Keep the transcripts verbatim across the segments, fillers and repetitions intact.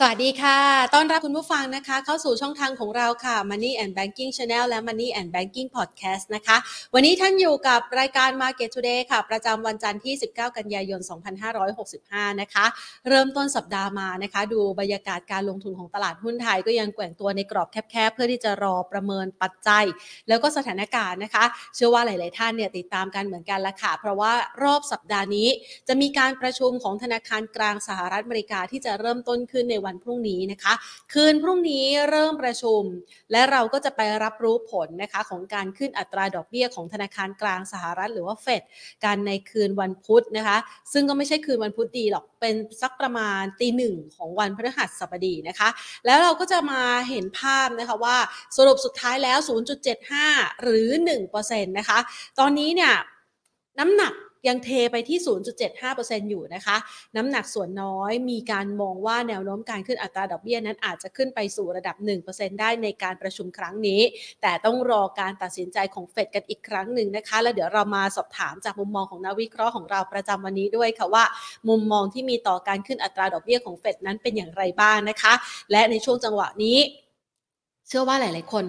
สวัสดีค่ะต้อนรับคุณผู้ฟังนะคะเข้าสู่ช่องทางของเราค่ะ Money and Banking Channel และ Money and Banking Podcast นะคะวันนี้ท่านอยู่กับรายการ Market Today ค่ะประจำวันจันทร์ที่สิบเก้ากันยายนสองพันห้าร้อยหกสิบห้านะคะเริ่มต้นสัปดาห์มานะคะดูบรรยากาศการลงทุนของตลาดหุ้นไทยก็ยังแกว่งตัวในกรอบแคบๆเพื่อที่จะรอประเมินปัจจัยแล้วก็สถานการณ์นะคะเชื่อว่าหลายๆท่านเนี่ยติดตามกันเหมือนกันละค่ะเพราะว่ารอบสัปดาห์นี้จะมีการประชุมของธนาคารกลางสหรัฐอเมริกาที่จะเริ่มต้นขึ้นในวันพรุ่งนี้นะคะคืนพรุ่งนี้เริ่มประชุมและเราก็จะไปรับรู้ผลนะคะของการขึ้นอัตราดอกเบี้ยของธนาคารกลางสหรัฐหรือว่าเฟดกันในคืนวันพุธนะคะซึ่งก็ไม่ใช่คืนวันพุธดีหรอกเป็นสักประมาณตีหนึ่งของวันพฤหัสบดีนะคะแล้วเราก็จะมาเห็นภาพนะคะว่าสรุปสุดท้ายแล้ว ศูนย์จุดเจ็ดห้า หรือ หนึ่งเปอร์เซ็นต์ นะคะตอนนี้เนี่ยน้ำหนักยังเทไปที่ ศูนย์จุดเจ็ดห้าเปอร์เซ็นต์ อยู่นะคะน้ำหนักส่วนน้อยมีการมองว่าแนวโน้มการขึ้นอัตราดอกเบี้ยนั้นอาจจะขึ้นไปสู่ระดับ หนึ่งเปอร์เซ็นต์ ได้ในการประชุมครั้งนี้แต่ต้องรอการตัดสินใจของเฟดกันอีกครั้งหนึ่งนะคะแล้วเดี๋ยวเรามาสอบถามจากมุมมองของนักวิเคราะห์ของเราประจำวันนี้ด้วยค่ะว่ามุมมองที่มีต่อการขึ้นอัตราดอกเบี้ยของเฟดนั้นเป็นอย่างไรบ้างนะคะและในช่วงจังหวะนี้เชื่อว่าหลายๆคน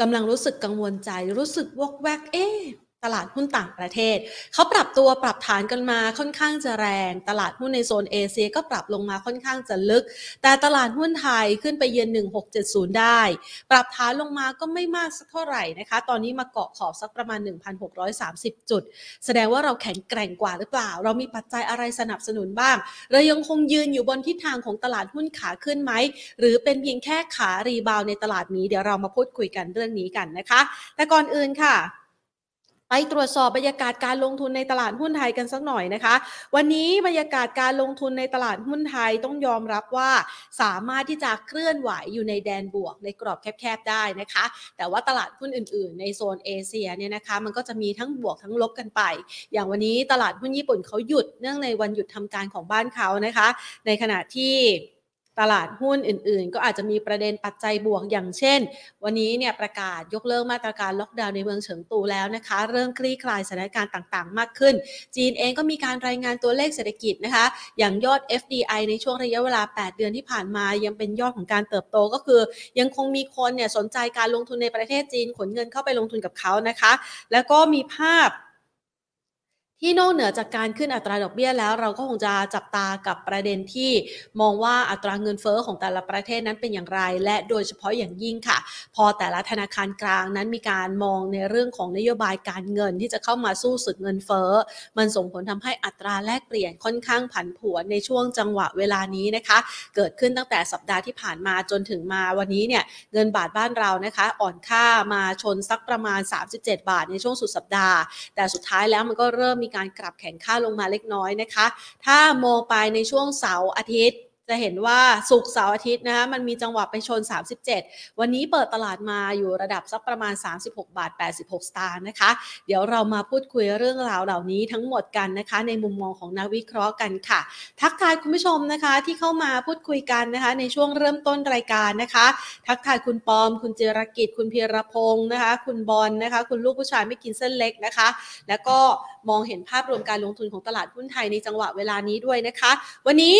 กำลังรู้สึกกังวลใจรู้สึกวอกแวกเอ๊ะตลาดหุ้นต่างประเทศเขาปรับตัวปรับฐานกันมาค่อนข้างจะแรงตลาดหุ้นในโซนเอเชียก็ปรับลงมาค่อนข้างจะลึกแต่ตลาดหุ้นไทยขึ้นไปเยือนหนึ่งพันหกร้อยเจ็ดสิบได้ปรับฐานลงมาก็ไม่มากสักเท่าไหร่นะคะตอนนี้มาเกาะขอบสักประมาณ หนึ่งพันหกร้อยสามสิบ จุดแสดงว่าเราแข็งแกร่งกว่าหรือเปล่าเรามีปัจจัยอะไรสนับสนุนบ้างเรายังคงยืนอยู่บนทิศทางของตลาดหุ้นขาขึ้นไหมหรือเป็นเพียงแค่ขารีบาวในตลาดนี้เดี๋ยวเรามาพูดคุยกันเรื่องนี้กันนะคะแต่ก่อนอื่นค่ะไปตรวจสอบบรรยากาศการลงทุนในตลาดหุ้นไทยกันสักหน่อยนะคะวันนี้บรรยากาศการลงทุนในตลาดหุ้นไทยต้องยอมรับว่าสามารถที่จะเคลื่อนไหวอยู่ในแดนบวกในกรอบแคบๆได้นะคะแต่ว่าตลาดหุ้นอื่นๆในโซนเอเชียเนี่ยนะคะมันก็จะมีทั้งบวกทั้งลบกันไปอย่างวันนี้ตลาดหุ้นญี่ปุ่นเขาหยุดเนื่องในวันหยุดทำการของบ้านเขานะคะในขณะที่ตลาดหุ้นอื่นๆก็อาจจะมีประเด็นปัจจัยบวกอย่างเช่นวันนี้เนี่ยประกาศยกเลิกมาตรการล็อกดาวน์ในเมืองเฉิงตูแล้วนะคะเริ่มคลี่คลายสถานการณ์ต่างๆมากขึ้นจีนเองก็มีการรายงานตัวเลขเศรษฐกิจนะคะอย่างยอด เอฟ ดี ไอ ในช่วงระยะเวลาแปดเดือนที่ผ่านมายังเป็นยอดของการเติบโตก็คือยังคงมีคนเนี่ยสนใจการลงทุนในประเทศจีนขนเงินเข้าไปลงทุนกับเขานะคะแล้วก็มีภาพที่นอกเหนือจากการขึ้นอัตราดอกเบี้ยแล้วเราก็คงจะจับตากับประเด็นที่มองว่าอัตราเงินเฟ้อของแต่ละประเทศนั้นเป็นอย่างไรและโดยเฉพาะอย่างยิ่งค่ะพอแต่ละธนาคารกลางนั้นมีการมองในเรื่องของนโยบายการเงินที่จะเข้ามาสู้ศึกเงินเฟ้อมันส่งผลทำให้อัตราแลกเปลี่ยนค่อนข้างผันผวนในช่วงจังหวะเวลานี้นะคะเกิดขึ้นตั้งแต่สัปดาห์ที่ผ่านมาจนถึงมาวันนี้เนี่ยเงินบาทบ้านเรานะคะอ่อนค่ามาชนสักประมาณสามสิบเจ็ดบาทในช่วงสุดสัปดาห์แต่สุดท้ายแล้วมันก็เริ่มการกลับแข็งค่าลงมาเล็กน้อยนะคะถ้ามองไปในช่วงเสาร์อาทิตย์จะเห็นว่าศุกร์เสาร์อาทิตย์นะคะมันมีจังหวะไปชนสามสิบเจ็ดวันนี้เปิดตลาดมาอยู่ระดับสักประมาณสามสิบหกบาทแปดสิบหกสตางค์นะคะเดี๋ยวเรามาพูดคุยเรื่องราวเหล่านี้ทั้งหมดกันนะคะในมุมมองของนักวิเคราะห์กันค่ะทักทายคุณผู้ชมนะคะที่เข้ามาพูดคุยกันนะคะในช่วงเริ่มต้นรายการนะคะทักทายคุณปอมคุณเจรกิจคุณพีรพงษ์นะคะคุณบอล น, นะคะคุณลูกผู้ชายไม่กินเส้นเล็กนะคะแล้วก็มองเห็นภาพรวมการลงทุนของตลาดหุ้นไทยในจังหวะเวลานี้ด้วยนะคะวันนี้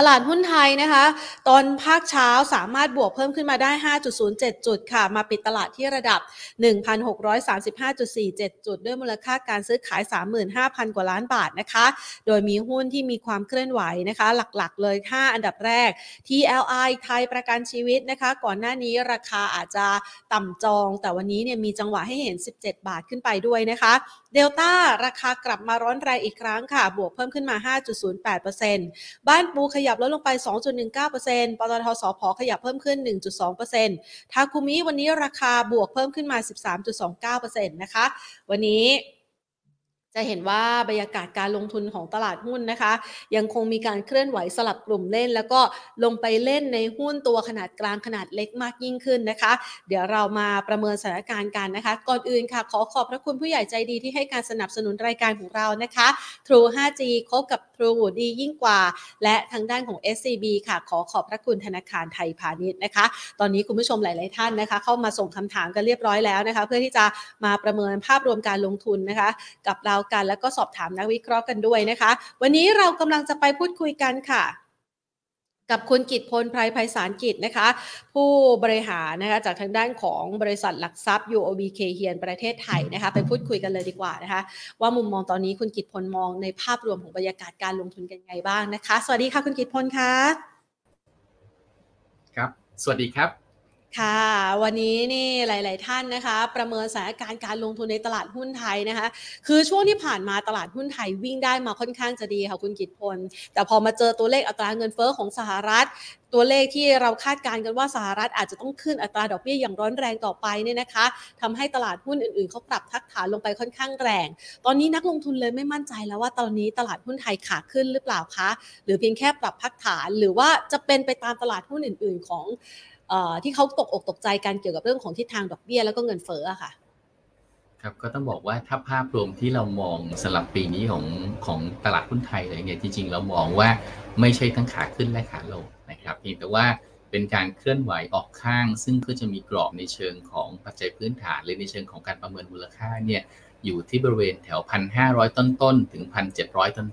ตลาดหุ้นไทยนะคะตอนภาคเช้าสามารถบวกเพิ่มขึ้นมาได้ ห้าจุดศูนย์เจ็ดจุดค่ะมาปิดตลาดที่ระดับ หนึ่งพันหกร้อยสามสิบห้าจุดสี่เจ็ดจุดด้วยมูลค่าการซื้อขาย สามหมื่นห้าพันกว่าล้านบาทนะคะโดยมีหุ้นที่มีความเคลื่อนไหวนะคะหลักๆเลยห้าอันดับแรก ที แอล ไอ ไทยประกันชีวิตนะคะก่อนหน้านี้ราคาอาจจะต่ำจองแต่วันนี้เนี่ยมีจังหวะให้เห็นสิบเจ็ดบาทขึ้นไปด้วยนะคะเดลต้าราคากลับมาร้อนแรงอีกครั้งค่ะบวกเพิ่มขึ้นมา ห้าจุดศูนย์แปดเปอร์เซ็นต์ บ้านปูขยับลดลงไป สองจุดหนึ่งเก้าเปอร์เซ็นต์ ปตทสผขยับเพิ่มขึ้น หนึ่งจุดสองเปอร์เซ็นต์ ทาคุมิวันนี้ราคาบวกเพิ่มขึ้นมา สิบสามจุดสองเก้าเปอร์เซ็นต์ นะคะวันนี้จะเห็นว่าบรรยากาศการลงทุนของตลาดหุ้นนะคะยังคงมีการเคลื่อนไหวสลับกลุ่มเล่นแล้วก็ลงไปเล่นในหุ้นตัวขนาดกลางขนาดเล็กมากยิ่งขึ้นนะคะเดี๋ยวเรามาประเมินสถานการณ์กันนะคะก่อนอื่นค่ะขอขอบพระคุณผู้ใหญ่ใจดีที่ให้การสนับสนุนรายการของเรานะคะ True ห้าจี คบกับ True ดียิ่งกว่าและทางด้านของ เอส ซี บี ค่ะขอขอบพระคุณธนาคารไทยพาณิชย์นะคะตอนนี้คุณผู้ชมหลายๆท่านนะคะเข้ามาส่งคำถามกันเรียบร้อยแล้วนะคะเพื่อที่จะมาประเมินภาพรวมการลงทุนนะคะกับเรากันแล้วก็สอบถามนักวิเคราะห์กันด้วยนะคะวันนี้เรากำลังจะไปพูดคุยกันค่ะ กับคุณกิตพลไพรไพศาลกิจนะคะผู้บริหารนะคะจากทางด้านของบริษัทหลักทรัพย์ ยู โอ บี เค เฮียนประเทศไทยนะคะไปพูดคุยกันเลยดีกว่านะคะว่ามุมมองตอนนี้คุณกิตพลมองในภาพรวมของบรรยากาศการลงทุนกันยังไงบ้างนะคะสวัสดีค่ะคุณกิตพลค่ะครับสวัสดีครับค่ะวันนี้นี่หลายๆท่านนะคะประเมินสถานการณ์การลงทุนในตลาดหุ้นไทยนะคะคือช่วงที่ผ่านมาตลาดหุ้นไทยวิ่งได้มาค่อนข้างจะดีค่ะคุณกิตพลแต่พอมาเจอตัวเลขอัตราเงินเฟ้อของสหรัฐตัวเลขที่เราคาดการณ์กันว่าสหรัฐอาจจะต้องขึ้นอัตราดอกเบี้ยอย่างร้อนแรงต่อไปเนี่ยนะคะทำให้ตลาดหุ้นอื่นๆเขาปรับทักฐานลงไปค่อนข้างแรงตอนนี้นักลงทุนเลยไม่มั่นใจแล้วว่าตอนนี้ตลาดหุ้นไทยขาขึ้นหรือเปล่าคะหรือเพียงแค่ปรับทักฐานหรือว่าจะเป็นไปตามตลาดหุ้นอื่นๆของที่เขาตกอกตกใจกันเกี่ยวกับเรื่องของทิศทางดอกเบี้ยแล้วก็เงินเฟ้อค่ะครับก็ต้องบอกว่าถ้าภาพรวมที่เรามองสำหรับปีนี้ของของตลาดหุ้นไทยอะไรเงี้ยจริงๆเรามองว่าไม่ใช่ทั้งขาขึ้นและขาลงนะครับเพียงแต่ว่าเป็นการเคลื่อนไหวออกข้างซึ่งก็จะมีกรอบในเชิงของปัจจัยพื้นฐานหรือในเชิงของการประเมินมูลค่าเนี่ยอยู่ที่บริเวณแถว หนึ่งพันห้าร้อย ต้นๆถึง หนึ่งพันเจ็ดร้อย ต้นๆ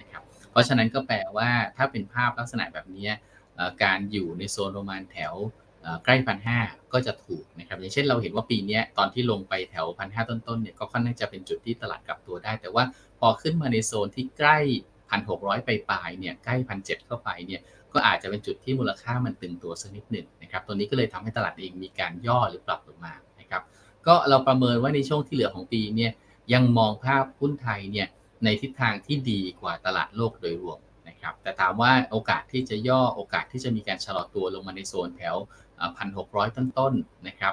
นะครับเพราะฉะนั้นก็แปลว่าถ้าเป็นภาพลักษณะแบบนี้การอยู่ในโซนประมาณแถวใกล้ หนึ่งพันห้าร้อย ก็จะถูกนะครับอย่างเช่นเราเห็นว่าปีนี้ตอนที่ลงไปแถว หนึ่งพันห้าร้อย ต้นๆเนี่ยก็ค่อนข้างจะเป็นจุดที่ตลาดกลับตัวได้แต่ว่าพอขึ้นมาในโซนที่ใกล้ หนึ่งพันหกร้อย ปลายๆเนี่ยใกล้ หนึ่งพันเจ็ดร้อย เข้าไปเนี่ยก็อาจจะเป็นจุดที่มูลค่ามันตึงตัวสักนิดหนึ่งนะครับตัวนี้ก็เลยทำให้ตลาดเองมีการย่อหรือปรับลงมานะครับก็เราประเมินว่าในช่วงที่เหลือของปีเนี่ยยังมองภาพหุ้นไทยเนี่ยในทิศทางที่ดีกว่าตลาดโลกโดยรวมนะครับแต่ถามว่าโอกาสที่จะย่อโอกาสที่จะมีการชะลอตัวลงมาในโซนแถว หนึ่งพันหกร้อย ต้นๆนะครับ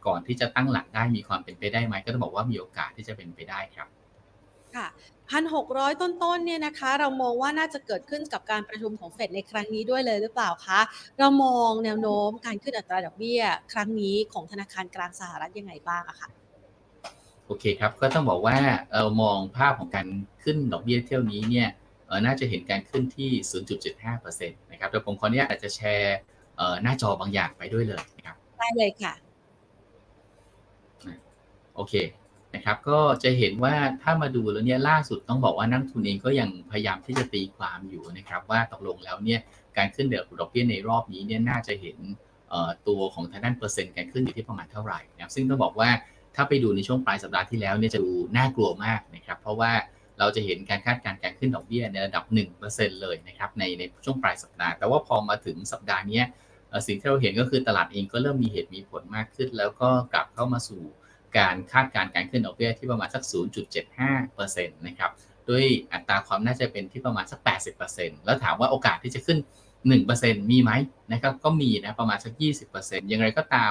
ก่อนที่จะตั้งหลักได้มีความเป็นไปได้ไหมก็ต้องบอกว่ามีโอกาสที่จะเป็นไปได้ครับค่ะ หนึ่งพันหกร้อย ต้นๆเนี่ยนะคะเรามองว่าน่าจะเกิดขึ้นกับการประชุมของเฟดในครั้งนี้ด้วยเลยหรือเปล่าคะเรามองแนวโน้มการขึ้นอัตราดอกเบี้ยครั้งนี้ของธนาคารกลางสหรัฐยังไงบ้างอะคะโอเคครับก็ต้องบอกว่าเรามองภาพของการขึ้นดอกเบี้ยเที่ยวนี้เนี่ยน่าจะเห็นการขึ้นที่ ศูนย์จุดเจ็ดห้าเปอร์เซ็นต์ นะครับแต่ผมขออนุญาตอาจจะแชร์หน้าจอบางอย่างไปด้วยเลยนะครับได้เลยค่ะโอเคนะครับก็จะเห็นว่าถ้ามาดูแล้วเนี่ยล่าสุดต้องบอกว่านักทุนเองก็ยังพยายามที่จะตีความอยู่นะครับว่าตกลงแล้วเนี่ยการขึ้นดอกเบี้ยในรอบนี้เนี่ยน่าจะเห็นตัวของทางด้านเปอร์เซ็นต์การขึ้นอยู่ที่ประมาณเท่าไหร่นะครับซึ่งต้องบอกว่าถ้าไปดูในช่วงปลายสัปดาห์ที่แล้วเนี่ยจะดูน่ากลัวมากนะครับเพราะว่าเราจะเห็นการคาดการณ์การขึ้นดอกเบี้ยในระดับ หนึ่งเปอร์เซ็นต์ เลยนะครับในในช่วงปลายสัปดาห์แต่ว่าพอมาถึงสัปดาห์นี้สิ่งที่เราเห็นก็คือตลาดเองก็เริ่มมีเหตุมีผลมากขึ้นแล้วก็กลับเข้ามาสู่การคาดการณ์การขึ้นดอกเบี้ยที่ประมาณสัก ศูนย์จุดเจ็ดห้าเปอร์เซ็นต์ นะครับด้วยอัตราความน่าจะเป็นที่ประมาณสัก แปดสิบเปอร์เซ็นต์ แล้วถามว่าโอกาสที่จะขึ้น หนึ่งเปอร์เซ็นต์ มีไหมนะครับก็มีนะประมาณสัก ยี่สิบเปอร์เซ็นต์ อย่างไรก็ตาม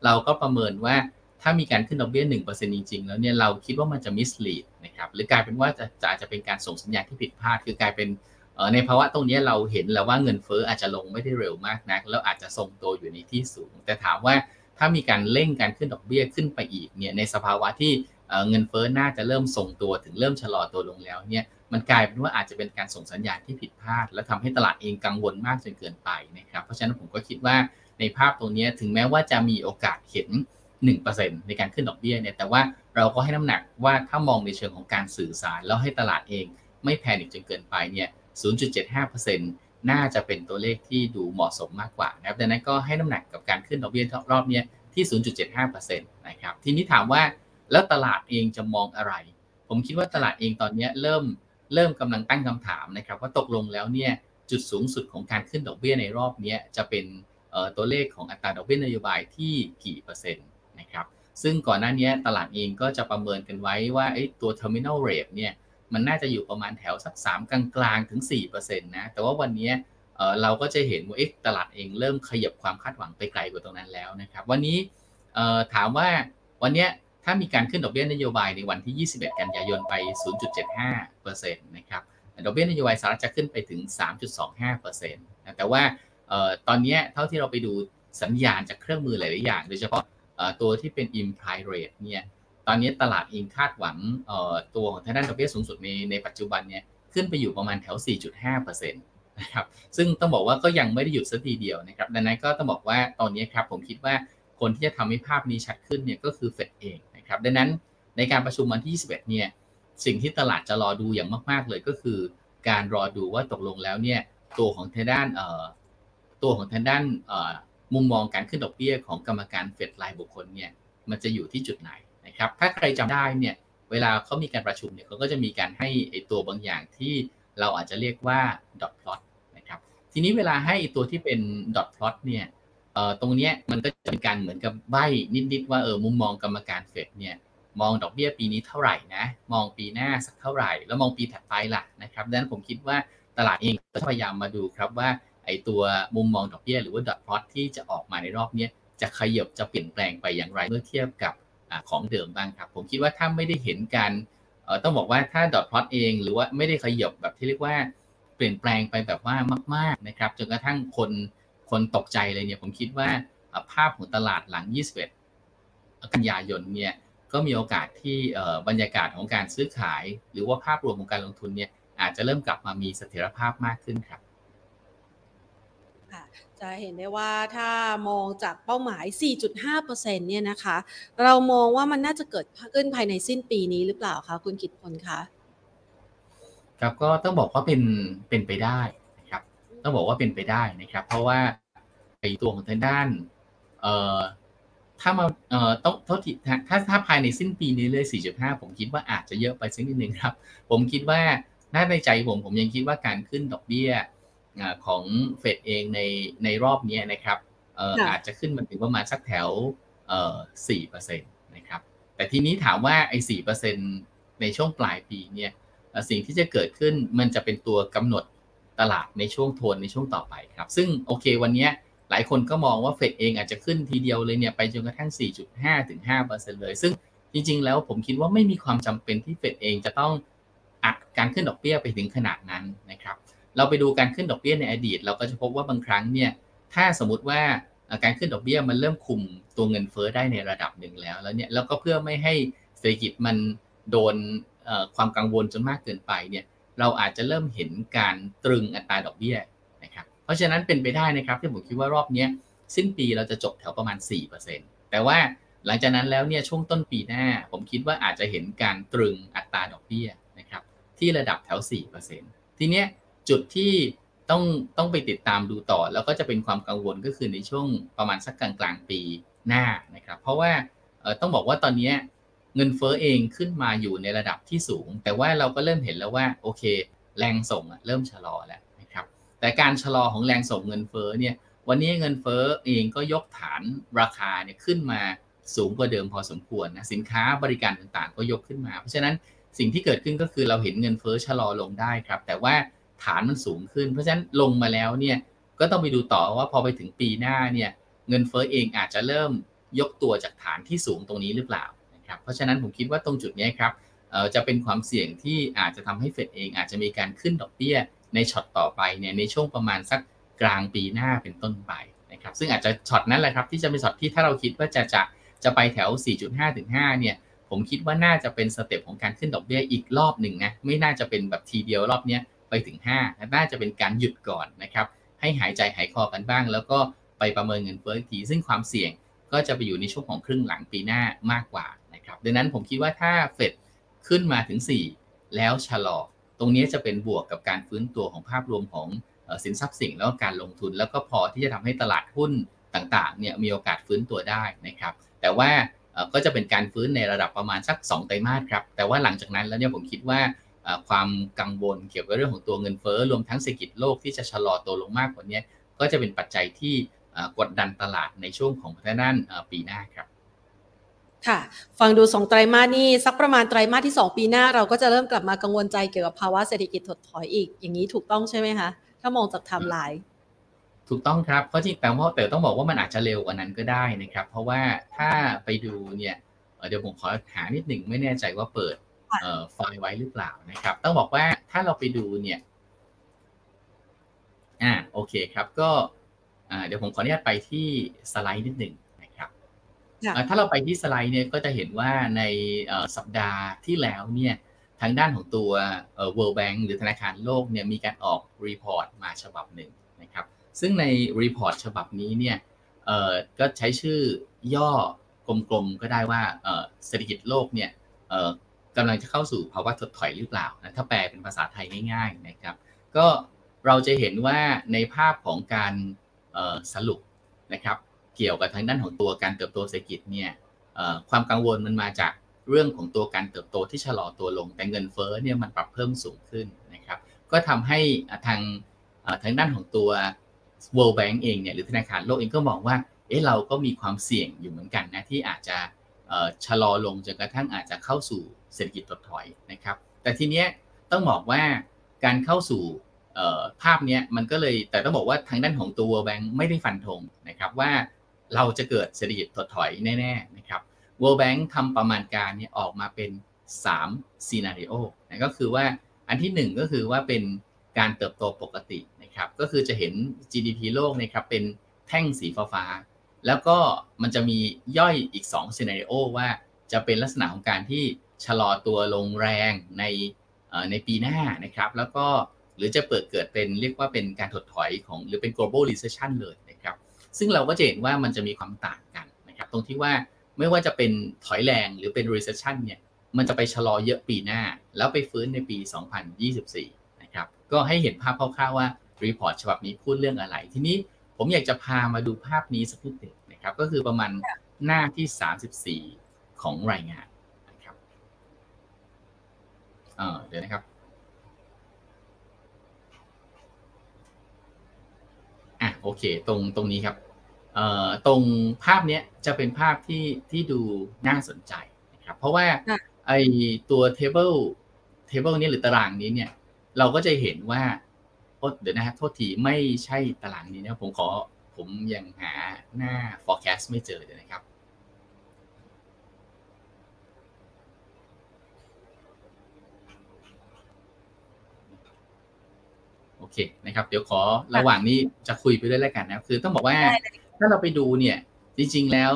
เราก็ประเมินว่าถ้ามีการขึ้นดอกเบี้ย หนึ่งเปอร์เซ็นต์ จริงๆแล้วเนี่ยเราคิดว่ามันจะ mislead นะครับหรือกลายเป็นว่าจะอาจจะเป็นการส่งสัญญาณที่ผิดพลาดคือกลายเป็นในภาวะตรงนี้เราเห็นแล้วว่าเงินเฟ้ออาจจะลงไม่ได้เร็วมากนักแล้วอาจจะทรงตัวอยู่ในที่สูงแต่ถามว่าถ้ามีการเร่งการขึ้นดอกเบี้ยขึ้นไปอีกเนี่ยในสภาวะที่เงินเฟ้อน่าจะเริ่มทรงตัวถึงเริ่มชะลอตัวลงแล้วเนี่ยมันกลายเป็นว่าอาจจะเป็นการส่งสัญญาณที่ผิดพลาดและทำให้ตลาดเองกังวลมากจนเกินไปนะครับเพราะฉะนั้นผมก็คิดว่าในภาพตรงนี้ถึงแม้ว่าจะมีโอกาสเห็นหนึ่งเปอร์เซ็นต์ ในการขึ้นดอกเบี้ยเนี่ยแต่ว่าเราก็ให้น้ำหนักว่าถ้ามองในเชิงของการสื่อสารแล้วให้ตลาดเองไม่แพนิคจนเกินไปเนี่ย ศูนย์จุดเจ็ดห้าเปอร์เซ็นต์ น่าจะเป็นตัวเลขที่ดูเหมาะสมมากกว่านะครับดังนั้นก็ให้น้ำหนักกับการขึ้นดอกเบี้ยรอบนี้ที่ ศูนย์จุดเจ็ดห้าเปอร์เซ็นต์ นะครับทีนี้ถามว่าแล้วตลาดเองจะมองอะไรผมคิดว่าตลาดเองตอนนี้เริ่มเริ่มกำลังตั้งคำถามนะครับว่าตกลงแล้วเนี่ยจุดสูงสุดของการขึ้นดอกเบี้ยในรอบนี้จะเป็นตัวเลขของอัตราดอกเบี้ยนโยบายที่กี่เปอร์เซ็นต์นะครับซึ่งก่อนหน้านี้ตลาดเองก็จะประเมินกันไว้ว่าตัว terminal rate เนี่ยมันน่าจะอยู่ประมาณแถวสักสามกลางๆถึง สี่เปอร์เซ็นต์ นะแต่ว่าวันนี้เอ่อเราก็จะเห็นว่าตลาดเองเริ่มขยับความคาดหวังไปไกลกว่าตรงนั้นแล้วนะครับวันนี้เอ่อถามว่าวันนี้ถ้ามีการขึ้นดอกเบี้ยนโยบายในวันที่ยี่สิบเอ็ดกันยายนไป ศูนย์จุดเจ็ดห้าเปอร์เซ็นต์ นะครับดอกเบี้ยนโยบายสหรัฐจะขึ้นไปถึง สามจุดสองห้าเปอร์เซ็นต์ นะแต่ว่าเอ่อตอนนี้เท่าที่เราไปดูสัญญาณจากเครื่องมือหลายๆอย่างโดยเฉพาะตัวที่เป็น implied rate เนี่ยตอนนี้ตลาดเองคาดหวังตัวของทางด้านดอกเบี้ยสูงสุดในในปัจจุบันเนี่ยขึ้นไปอยู่ประมาณแถว สี่จุดห้าเปอร์เซ็นต์ นะครับซึ่งต้องบอกว่าก็ยังไม่ได้หยุดสักทีเดียวนะครับดังนั้นก็ต้องบอกว่าตอนนี้ครับผมคิดว่าคนที่จะทำให้ภาพนี้ชัดขึ้นเนี่ยก็คือเฟดเองนะครับดังนั้นในการประชุมวันที่ยี่สิบเอ็ดเนี่ยสิ่งที่ตลาดจะรอดูอย่างมากๆเลยก็คือการรอดูว่าตกลงแล้วเนี่ย ตัวของทางด้านเอ่อตัวของทางด้านเอ่อมุมมองการขึ้นดอกเบี้ยของกรรมการเฟดรายบุคคลเนี่ยมันจะอยู่ที่จุดไหนนะครับถ้าใครจำได้เนี่ยเวลาเขามีการประชุมเนี่ยเขาก็จะมีการให้ไอ้ตัวบางอย่างที่เราอาจจะเรียกว่าดอทพลอตนะครับทีนี้เวลาให้ตัวที่เป็นดอทพลอตเนี่ยเอ่อตรงเนี้ยมันก็จะเป็นการเหมือนกับใบ้นิดๆว่าเออมุมมองกรรมการเฟดเนี่ยมองดอกเบี้ยปีนี้เท่าไหร่นะมองปีหน้าสักเท่าไหร่แล้วมองปีถัดไปล่ะนะครับดังนั้นผมคิดว่าตลาดเองก็พยายามมาดูครับว่าไอ้ตัวมุมมองดอกเบี้ยหรือว่าดอทพลอตที่จะออกมาในรอบเนี้ยจะขยับจะเปลี่ยนแปลงไปอย่างไรเมื่อเทียบกับของเดิมบ้างครับผมคิดว่าถ้าไม่ได้เห็นการต้องบอกว่าถ้าดอทพลอตเองหรือว่าไม่ได้ขยับแบบที่เรียกว่าเปลี่ยนแปลงไปแบบว่ามากๆนะครับจนกระทั่งคนคนตกใจเลยเนี่ยผมคิดว่าภาพของตลาดหลังยี่สิบเอ็ดกันยายนเนี่ยก็มีโอกาสที่บรรยากาศของการซื้อขายหรือว่าภาพรวมของการลงทุนเนี่ยอาจจะเริ่มกลับมามีเสถียรภาพมากขึ้นครับจะเห็นได้ว่าถ้ามองจากเป้าหมาย สี่จุดห้าเปอร์เซ็นต์ เนี่ยนะคะเรามองว่ามันน่าจะเกิดขึ้นภายในสิ้นปีนี้หรือเปล่าคะคุณกิตพลคะครับก็ต้องบอกว่าเป็นเป็นไปได้นะครับต้องบอกว่าเป็นไปได้นะครับเพราะว่าไอ้ตัวของทางด้านเอ่อถ้ามาเอ่อต้องเท่าที่ถ้าถ้าภายในสิ้นปีนี้เลย สี่จุดห้า ผมคิดว่าอาจจะเยอะไปสักนิดนึงครับผมคิดว่าน่าในใจผมผมยังคิดว่าการขึ้นดอกเบี้ยของเฟดเองในในรอบนี้นะครับเอ่ออาจจะขึ้นมันถึงประมาณสักแถวเอ่อ สี่เปอร์เซ็นต์ นะครับแต่ทีนี้ถามว่าไอ้ สี่เปอร์เซ็นต์ ในช่วงปลายปีเนี่ยสิ่งที่จะเกิดขึ้นมันจะเป็นตัวกำหนดตลาดในช่วงโทนในช่วงต่อไปครับซึ่งโอเควันนี้หลายคนก็มองว่าเฟดเองอาจจะขึ้นทีเดียวเลยเนี่ยไปจนกระทั่ง สี่จุดห้า ถึง ห้าเปอร์เซ็นต์ เลยซึ่งจริงๆแล้วผมคิดว่าไม่มีความจำเป็นที่เฟดเองจะต้องอัดการขึ้นดอกเบี้ยไปถึงขนาดนั้นนะครับเราไปดูการขึ้นดอกเบี้ยในอดีตเราก็จะพบว่าบางครั้งเนี่ยถ้าสมมติว่าการขึ้นดอกเบี้ยมันเริ่มคุมตัวเงินเฟ้อได้ในระดับหนึ่งแล้วแล้วเนี่ยแล้วก็เพื่อไม่ให้เศรษฐกิจมันโดนความกังวลจนมากเกินไปเนี่ยเราอาจจะเริ่มเห็นการตรึงอัตราดอกเบี้ยนะครับเพราะฉะนั้นเป็นไปได้นะครับที่ผมคิดว่ารอบนี้สิ้นปีเราจะจบแถวประมาณ สี่เปอร์เซ็นต์ แต่ว่าหลังจากนั้นแล้วเนี่ยช่วงต้นปีหน้าผมคิดว่าอาจจะเห็นการตรึงอัตราดอกเบี้ยนะครับที่ระดับแถว สี่เปอร์เซ็นต์ ทีเนี้ยจุดที่ต้องต้องไปติดตามดูต่อแล้วก็จะเป็นความกังวลก็คือในช่วงประมาณสักกลางกลางปีหน้านะครับเพราะว่าต้องบอกว่าตอนนี้เงินเฟ้อเองขึ้นมาอยู่ในระดับที่สูงแต่ว่าเราก็เริ่มเห็นแล้วว่าโอเคแรงส่งเริ่มชะลอแล้วนะครับแต่การชะลอของแรงส่งเงินเฟ้อเนี่ยวันนี้เงินเฟ้อเองก็ยกฐานราคาเนี่ยขึ้นมาสูงกว่าเดิมพอสมควรนะสินค้าบริการต่างๆก็ยกขึ้นมาเพราะฉะนั้นสิ่งที่เกิดขึ้นก็คือเราเห็นเงินเฟ้อชะลอลงได้ครับแต่ว่าฐานมันสูงขึ้นเพราะฉะนั้นลงมาแล้วเนี่ยก็ต้องไปดูต่อว่าพอไปถึงปีหน้าเนี่ยเงินเฟ้อเองอาจจะเริ่มยกตัวจากฐานที่สูงตรงนี้หรือเปล่านะครับเพราะฉะนั้นผมคิดว่าตรงจุดนี้ครับเอ่อจะเป็นความเสี่ยงที่อาจจะทำให้เฟดเองอาจจะมีการขึ้นดอกเบี้ยในช็อตต่อไปเนี่ยในช่วงประมาณสักกลางปีหน้าเป็นต้นไปนะครับซึ่งอาจจะช็อตนั้นแหละครับที่จะเป็นช็อตที่ถ้าเราคิดว่าจะจะจะไปแถว สี่จุดห้า ถึง ห้าเนี่ยผมคิดว่าน่าจะเป็นสเต็ปของการขึ้นดอกเบี้ยอีกรอบนึงนะไม่น่าจะเป็นแบบทีเดียวรอบเนี้ยไปถึงห้าน่าจะเป็นการหยุดก่อนนะครับให้หายใจหายคอกันบ้างแล้วก็ไปประเมินเงินเฟ้ออีกทีซึ่งความเสี่ยงก็จะไปอยู่ในช่วงของครึ่งหลังปีหน้ามากกว่านะครับดังนั้นผมคิดว่าถ้าเฟดขึ้นมาถึงสี่แล้วชะลอตรงนี้จะเป็นบวกกับการฟื้นตัวของภาพรวมของสินทรัพย์สิ่งแล้วก็การลงทุนแล้วก็พอที่จะทำให้ตลาดหุ้นต่างๆเนี่ยมีโอกาสฟื้นตัวได้นะครับแต่ว่าก็จะเป็นการฟื้นในระดับประมาณสักสองไตรมาสครับแต่ว่าหลังจากนั้นแล้วเนี่ยผมคิดว่าความกังวลเกี่ยวกับเรื่องของตัวเงินเฟ้อรวมทั้งเศรษฐกิจโลกที่จะชะลอตัวลงมากกว่านี้ก็จะเป็นปัจจัยที่กดดันตลาดในช่วงของทางด้านปีหน้าครับค่ะฟังดูสองไตรมาสนี่สักประมาณไตรมาสที่สองปีหน้าเราก็จะเริ่มกลับมากังวลใจเกี่ยวกับภาวะเศรษฐกิจถดถอยอีกอย่างนี้ถูกต้องใช่ไหมคะถ้ามองจากไทม์ไลน์ถูกต้องครับเพราะจริงแต่ว่าแต่ต้องบอกว่ามันอาจจะเร็วกว่านั้นก็ได้นะครับเพราะว่าถ้าไปดูเนี่ยเดี๋ยวผมขอหานิดหนึ่งไม่แน่ใจว่าเปิดเอ่อไฟล์ไว้หรือเปล่านะครับต้องบอกว่าถ้าเราไปดูเนี่ยอ่าโอเคครับก็อ่าเดี๋ยวผมขออนุญาตไปที่สไลด์นิดหนึ่งนะครับถ้าเราไปที่สไลด์เนี่ยก็จะเห็นว่าในเอ่อสัปดาห์ที่แล้วเนี่ยทางด้านของตัวเอ่อ World Bank หรือธนาคารโลกเนี่ยมีการออกรีพอร์ตมาฉบับหนึ่งนะครับซึ่งในรีพอร์ตฉบับนี้เนี่ยเอ่อก็ใช้ชื่อย่อกลมๆก็ได้ว่าเอ่อเศรษฐกิจโลกเนี่ยเอ่อกำลังจะเข้าสู่ภาวะถดถอยหรือเปล่านะถ้าแปลเป็นภาษาไทยง่ายๆนะครับก็ เราจะเห็นว่าในภาพของการสรุปนะครับเกี่ยวกับทางด้านของตัวการเติบโตเศรษฐกิจเนี่ยความกังวลมันมาจากเรื่องของตัวการเติบโตที่ชะลอตัวลงแต่เงินเฟ้อเนี่ยมันปรับเพิ่มสูงขึ้นนะครับก็ทำให้ทางทางด้านของตัว World Bank เองเนี่ยหรือธนาคารโลกเองก็มองว่าเอ๊ะเราก็มีความเสี่ยงอยู่เหมือนกันนะที่อาจจะชะลอลงจนกระทั่งอาจจะเข้าสู่เศรษฐกิจถดถอยนะครับแต่ทีเนี้ยต้องบอกว่าการเข้าสู่ภาพเนี้ยมันก็เลยแต่ต้องบอกว่าทางด้านของตัว World Bank ไม่ได้ฟันธงนะครับว่าเราจะเกิดเศรษฐกิจถดถอยแน่ๆนะครับ World Bank ทำประมาณการเนี่ยออกมาเป็นสามซีนาริโอนะก็คือว่าอันที่หนึ่งก็คือว่าเป็นการเติบโตปกตินะครับก็คือจะเห็น จี ดี พี โลกนะครับเป็นแท่งสีฟ้าๆแล้วก็มันจะมีย่อยอีกสองซีนาริโอว่าจะเป็นลักษณะของการที่ชะลอตัวลงแรงในในปีหน้านะครับแล้วก็หรือจะเปิดเกิดเป็นเรียกว่าเป็นการถดถอยของหรือเป็น global recession เลยนะครับซึ่งเราก็จะเห็นว่ามันจะมีความต่างกันนะครับตรงที่ว่าไม่ว่าจะเป็นถอยแรงหรือเป็น recession เนี่ยมันจะไปชะลอเยอะปีหน้าแล้วไปฟื้นในปีสองพันยี่สิบสี่นะครับก็ให้เห็นภาพคร่าวๆว่า report ฉบับนี้พูดเรื่องอะไรทีนี้ผมอยากจะพามาดูภาพนี้สักนิดหนึ่งนะครับก็คือประมาณหน้าที่สามสิบสี่ของรายงานนะครับเอ่อเดี๋ยวนะครับอ่ะโอเคตรงตรงนี้ครับเอ่อตรงภาพเนี้ยจะเป็นภาพที่ที่ดูน่าสนใจนะครับเพราะว่าไอตัว table table นี้หรือตารางนี้เนี่ยเราก็จะเห็นว่าเดี๋ยวนะครับโทษทีไม่ใช่ตารางนี้นะผมขอผมยังหาหน้า forecast ไม่เจอเดี๋ยวนะครับโอเคนะครับเดี๋ยวขอระหว่างนี้จะคุยไปด้วยแล้วกันนะครับคือต้องบอกว่าถ้าเราไปดูเนี่ยจริงๆแล้ว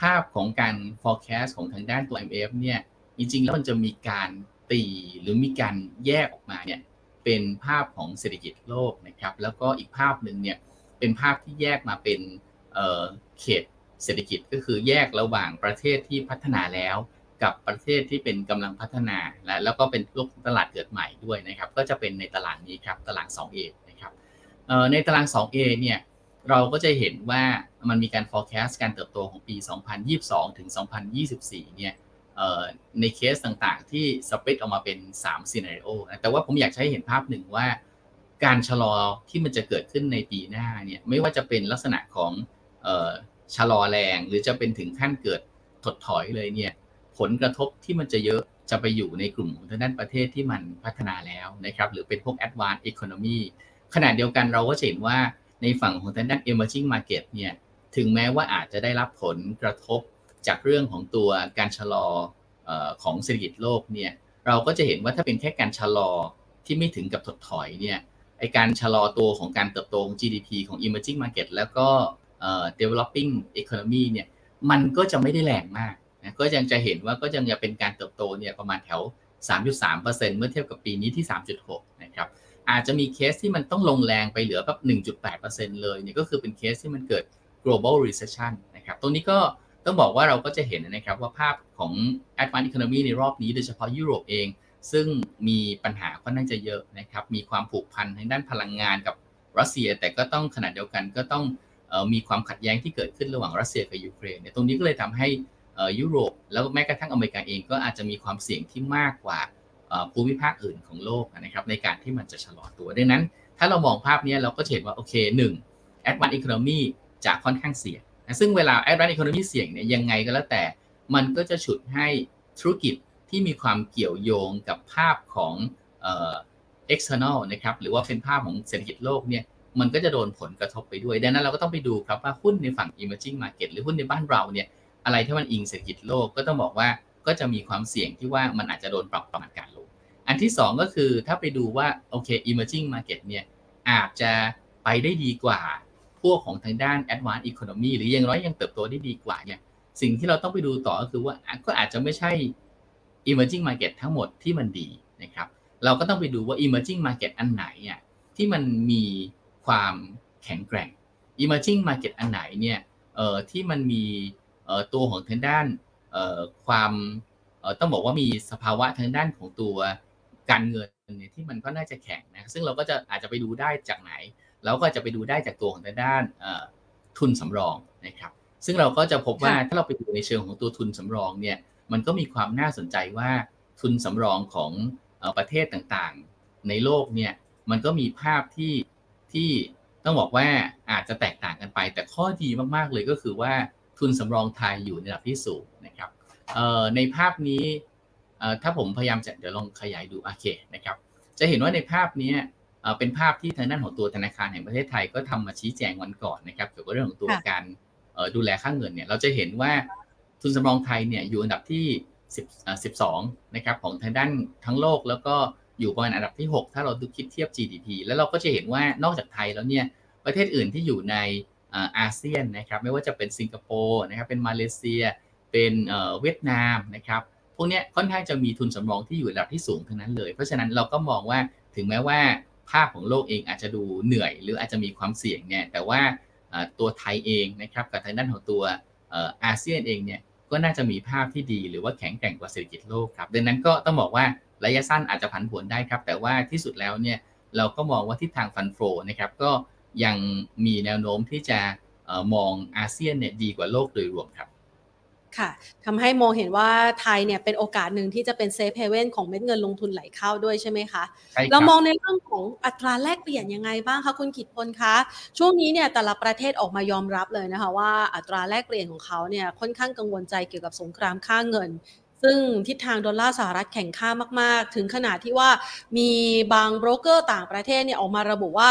ภาพของการ forecast ของทางด้านตัว ไอ เอ็ม เอฟ เนี่ยจริงๆแล้วมันจะมีการตีหรือมีการแยกออกมาเนี่ยเป็นภาพของเศรษฐกิจโลกนะครับแล้วก็อีกภาพหนึ่งเนี่ยเป็นภาพที่แยกมาเป็นเอ่อเขตเศรษฐกิจก็คือแยกระหว่างประเทศที่พัฒนาแล้วกับประเทศที่เป็นกำลังพัฒนาและแล้วก็เป็นโลกตลาดเกิดใหม่ด้วยนะครับก็จะเป็นในตารางนี้ครับตาราง ทู เอ นะครับเอ่อในตาราง ทู เอ เนี่ยเราก็จะเห็นว่ามันมีการ forecast การเติบโตของปีสองพันยี่สิบสองถึงสองพันยี่สิบสี่เนี่ยในเคสต่างๆที่สเปรดออกมาเป็นสามซีนาริโอนะแต่ว่าผมอยากใช้เห็นภาพหนึ่งว่าการชะลอที่มันจะเกิดขึ้นในปีหน้าเนี่ยไม่ว่าจะเป็นลักษณะของเอ่อชะลอแรงหรือจะเป็นถึงขั้นเกิดถดถอยเลยเนี่ยผลกระทบที่มันจะเยอะจะไปอยู่ในกลุ่มของทางด้านประเทศที่มันพัฒนาแล้วนะครับหรือเป็นพวก Advanced Economy ขณะเดียวกันเราก็เห็นว่าในฝั่งของทางด้าน Emerging Market เนี่ยถึงแม้ว่าอาจจะได้รับผลกระทบจากเรื่องของตัวการชะลอของเศรษฐกิจโลกเนี่ยเราก็จะเห็นว่าถ้าเป็นแค่การชะลอที่ไม่ถึงกับถดถอยเนี่ยไอการชะลอตัวของการเติบโตของ จี ดี พี ของ Emerging Market แล้วก็เอ่อ Developing Economy เนี่ยมันก็จะไม่ได้แรงมากนะก็ยังจะเห็นว่าก็ยังจะเป็นการเติบโตเนี่ยประมาณแถว สามจุดสามเปอร์เซ็นต์ เมื่อเทียบกับปีนี้ที่ สามจุดหก นะครับอาจจะมีเคสที่มันต้องลงแรงไปเหลือแบบ หนึ่งจุดแปดเปอร์เซ็นต์ เลยเนี่ยก็คือเป็นเคสที่มันเกิด Global Recession นะครับตรงนี้ก็ต้องบอกว่าเราก็จะเห็นนะครับว่าภาพของ Advanced Economy ในรอบนี้โดยเฉพาะยุโรปเองซึ่งมีปัญหาค่อนข้างจะเยอะนะครับมีความผูกพันทางด้านพลังงานกับรัสเซียแต่ก็ต้องขณะเดียวกันก็ต้องเอ่อมีความขัดแย้งที่เกิดขึ้นระหว่างรัสเซียกับยูเครนเนี่ยตรงนี้ก็เลยทำให้เอ่อยุโรปแล้วแม้กระทั่งอเมริกาเองก็อาจจะมีความเสี่ยงที่มากกว่าเอ่อภูมิภาคอื่นของโลกนะครับในการที่มันจะชะลอตัวดังนั้นถ้าเรามองภาพนี้เราก็เห็นว่าโอเค หนึ่ง Advanced Economy จะค่อนข้างเสี่ยงซึ่งเวลา Advanced Economy เสี่ยงเนี่ยยังไงก็แล้วแต่มันก็จะฉุดให้ธุรกิจที่มีความเกี่ยวโยงกับภาพของเอ่อ external นะครับหรือว่าเป็นภาพของเศรษฐกิจโลกเนี่ยมันก็จะโดนผลกระทบไปด้วยดังนั้นเราก็ต้องไปดูครับว่าหุ้นในฝั่ง Emerging Market หรือหุ้นในบ้านเราเนี่ยอะไรที่มันอิงเศรษฐกิจโลกก็ต้องบอกว่าก็จะมีความเสี่ยงที่ว่ามันอาจจะโดนปรับประมาณการลงอันที่สองก็คือถ้าไปดูว่าโอเค Emerging Market เนี่ยอาจจะไปได้ดีกว่าพวกของทางด้าน Advanced Economy หรือยังน้อยยังเติบโตได้ดีกว่าเนี่ยสิ่งที่เราต้องไปดูต่อก็คือว่าก็อาจจะไม่ใช่ Emerging Market ทั้งหมดที่มันดีนะครับเราก็ต้องไปดูว่า Emerging Market อันไหนอ่ะที่มันมีความแข็งแกร่ง Emerging Market อันไหนเนี่ยเอ่อที่มันมีเอ่อตัวของทางด้านเอ่อความเอ่อต้องบอกว่ามีสภาวะทางด้านของตัว การเงินเนี่ยที่มันก็น่าจะแข็งนะซึ่งเราก็จะอาจจะไปดูได้จากไหนเราก็จะไปดูได้จากตัวของด้านทุนสำรองนะครับซึ่งเราก็จะพบว่าถ้าเราไปดูในเชิงของตัวทุนสำรองเนี่ยมันก็มีความน่าสนใจว่าทุนสำรองของประเทศต่างๆในโลกเนี่ยมันก็มีภาพที่ที่ต้องบอกว่าอาจจะแตกต่างกันไปแต่ข้อดีมากๆเลยก็คือว่าทุนสำรองไทยอยู่ในระดับที่สูงนะครับในภาพนี้ถ้าผมพยายามจะเดี๋ยวลองขยายดูโอเคนะครับจะเห็นว่าในภาพนี้เป็นภาพที่ทางด้านของตัวธนาคารแห่งประเทศไทยก็ทำมาชี้แจงวันก่อนนะครับเกี่ยวกับเรื่องของตัวการดูแลค่าเงินเนี่ยเราจะเห็นว่าทุนสำรองไทยเนี่ยอยู่อันดับที่สิบสองนะครับของทางด้านทั้งโลกแล้วก็อยู่ประมาณอันดับที่หกถ้าเราดูคิดเทียบ จี ดี พี แล้วเราก็จะเห็นว่านอกจากไทยแล้วเนี่ยประเทศอื่นที่อยู่ในอาเซียนนะครับไม่ว่าจะเป็นสิงคโปร์นะครับเป็นมาเลเซียเป็นเวียดนามนะครับพวกนี้ค่อนข้างจะมีทุนสำรองที่อยู่ระดับที่สูงทั้งนั้นเลยเพราะฉะนั้นเราก็มองว่าถึงแม้ว่าภาพของโลกเองอาจจะดูเหนื่อยหรืออาจจะมีความเสี่ยงเนี่ยแต่ว่าตัวไทยเองนะครับกับทางด้านของตัวอาเซียนเองเนี่ยก็น่าจะมีภาพที่ดีหรือว่าแข็งแกร่งกว่าเศรษฐกิจโลกครับดังนั้นก็ต้องบอกว่าระยะสั้นอาจจะผันผวนได้ครับแต่ว่าที่สุดแล้วเนี่ยเราก็มองว่าทิศทางฟันโฟนะครับก็ยังมีแนวโน้มที่จะมองอาเซียนเนี่ยดีกว่าโลกโดยรวมครับค่ะทำให้มองเห็นว่าไทยเนี่ยเป็นโอกาสหนึ่งที่จะเป็นเซฟเฮเว่นของเม็ดเงินลงทุนไหลเข้าด้วยใช่ไหมคะเรามองในเรื่องของอัตราแลกเปลี่ยนยังไงบ้างคะคุณกิตพลคะช่วงนี้เนี่ยแต่ละประเทศออกมายอมรับเลยนะคะว่าอัตราแลกเปลี่ยนของเขาเนี่ยค่อนข้างกังวลใจเกี่ยวกับสงครามค่าเงินซึ่งทิศทางดอลลาร์สหรัฐแข็งค่ามากๆถึงขนาดที่ว่ามีบางโบรกเกอร์ต่างประเทศเนี่ยออกมาระบุว่า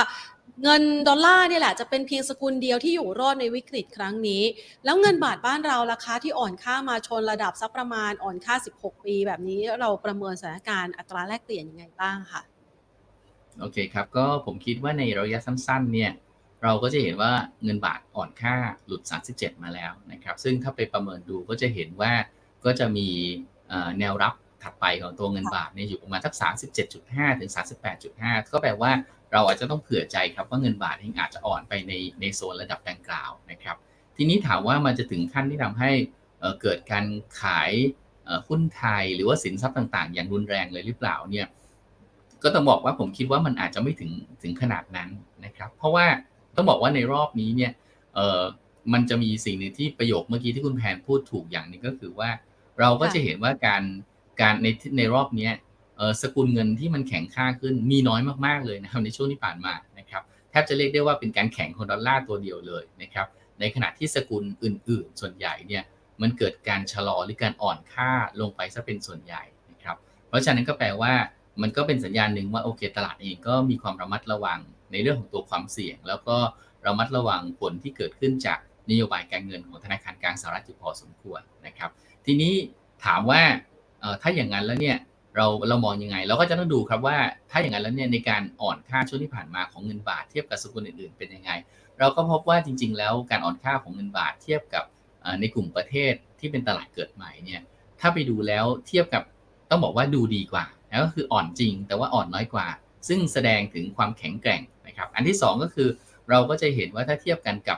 เงินดอลลาร์เนี่ยแหละจะเป็นเพียงสกุลเดียวที่อยู่รอดในวิกฤตครั้งนี้แล้วเงินบาทบ้านเราราคาที่อ่อนค่ามาชนระดับสักประมาณอ่อนค่าสิบหกปีแบบนี้เราประเมินสถานการณ์อัตราแลกเปลี่ยนยังไงบ้างค่ะโอเคครับก็ผมคิดว่าในระยะสั้นๆเนี่ยเราก็จะเห็นว่าเงินบาทอ่อนค่าหลุดสามสิบเจ็ดมาแล้วนะครับซึ่งถ้าไปประเมินดูก็จะเห็นว่าก็จะมีแนวรับถัดไปของตัวเงินบาทเนี่ยอยู่ประมาณสัก สามสิบเจ็ดจุดห้า ถึง สามสิบแปดจุดห้า ก็แปลว่าเราอาจจะต้องเผื่อใจครับว่าเงินบาทเองอาจจะอ่อนไปในในโซนระดับดังกล่าวนะครับทีนี้ถามว่ามันจะถึงขั้นที่ทำให้เกิดการขายหุ้นไทยหรือว่าสินทรัพย์ต่างๆอย่างรุนแรงเลยหรือเปล่าเนี่ยก็ต้องบอกว่าผมคิดว่ามันอาจจะไม่ถึงถึงขนาดนั้นนะครับเพราะว่าต้องบอกว่าในรอบนี้เนี่ยมันจะมีสิ่งนึงที่ประโยคเมื่อกี้ที่คุณแพนพูดถูกอย่างนึงก็คือว่าเราก็จะเห็นว่าการการในในรอบนี้สกุลเงินที่มันแข็งค่าขึ้นมีน้อยมากๆเลยนะครับในช่วงที่ผ่านมานะครับแทบจะเรียกได้ว่าเป็นการแข็งของดอลลาร์ตัวเดียวเลยนะครับในขณะที่สกุลอื่นๆส่วนใหญ่เนี่ยมันเกิดการชะลอหรือการอ่อนค่าลงไปซะเป็นส่วนใหญ่นะครับเพราะฉะนั้นก็แปลว่ามันก็เป็นสัญญาณหนึ่งว่าโอเคตลาดเองก็มีความระมัดระวังในเรื่องของตัวความเสี่ยงแล้วก็ระมัดระวังผลที่เกิดขึ้นจากนโยบายการเงินของธนาคารกลางสหรัฐอยู่พอสมควรนะครับทีนี้ถามว่าถ้าอย่างนั้นแล้วเนี่ยเราเรามองยังไงเราก็จะต้องดูครับว่าถ้าอย่างนั้นแล้วเนี่ยในการอ่อนค่าช่วงที่ผ่านมาของเงินบาทเทียบกับสกุลอื่นๆเป็นยังไงเราก็พบว่าจริงๆแล้วการอ่อนค่าของเงินบาทเทียบกับในกลุ่มประเทศที่เป็นตลาดเกิดใหม่เนี่ยถ้าไปดูแล้วเทียบกับต้องบอกว่าดูดีกว่าแล้วก็คืออ่อนจริงแต่ว่าอ่อนน้อยกว่าซึ่งแสดงถึงความแข็งแกร่งนะครับอันที่สองก็คือเราก็จะเห็นว่าถ้าเทียบกันกับ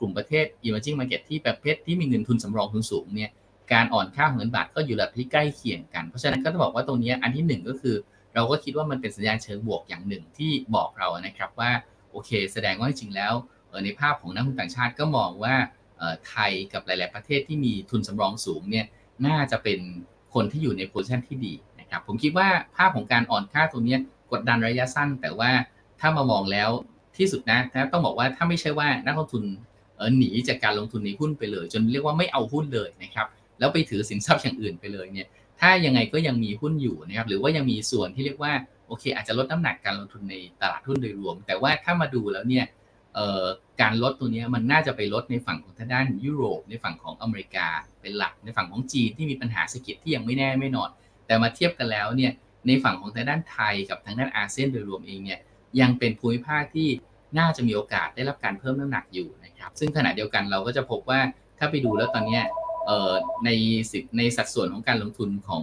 กลุ่มประเทศ emerging market ที่ประเภทที่มีเงินทุนสำรองสูงๆเนี่ยการอ่อนค่าของเงินบาทก็อยู่ระดับที่ใกล้เคียงกันเพราะฉะนั้นก็ต้องบอกว่าตรงนี้อันที่หนึ่งก็คือเราก็คิดว่ามันเป็นสัญญาณเชิงบวกอย่างหนึ่งที่บอกเรานะครับว่าโอเคแสดงว่าจริงๆแล้วในภาพของนักลงทุนต่างชาติก็มองว่าไทยกับหลายๆประเทศที่มีทุนสำรองสูงเนี่ยน่าจะเป็นคนที่อยู่ในโพซิชั่นที่ดีนะครับผมคิดว่าภาพของการอ่อนค่าตรงนี้กดดันระยะสั้นแต่ว่าถ้ามามองแล้วที่สุดนะต้องบอกว่าถ้าไม่ใช่ว่านักลงทุนหนีจากการลงทุนในหุ้นไปเลยจนเรียกว่าไม่เอาหุ้นเลยนะครับแล้วไปถือสินทรัพย์อย่างอื่นไปเลยเนี่ยถ้ายังไงก็ยังมีหุ้นอยู่นะครับหรือว่ายังมีส่วนที่เรียกว่าโอเคอาจจะลดน้ำหนักการลงทุนในตลาดหุ้นโดยรวมแต่ว่าถ้ามาดูแล้วเนี่ยการลดตัวนี้มันน่าจะไปลดในฝั่งของทางด้านยุโรปในฝั่งของอเมริกาเป็นหลักในฝั่งของจีนที่มีปัญหาเศรษฐกิจที่ยังไม่แน่ไม่นอนแต่มาเทียบกันแล้วเนี่ยในฝั่งของทางด้านไทยกับทางด้านอาเซียนโดยรวมเองเนี่ยยังเป็นภูมิภาคที่น่าจะมีโอกาสได้รับการเพิ่มน้ำหนักอยู่นะครับซึ่งขณะเดียวกันเราก็จะพบว่าถ้าไปดูแล้วตอนนี้ในในสัดส่วนของการลงทุนของ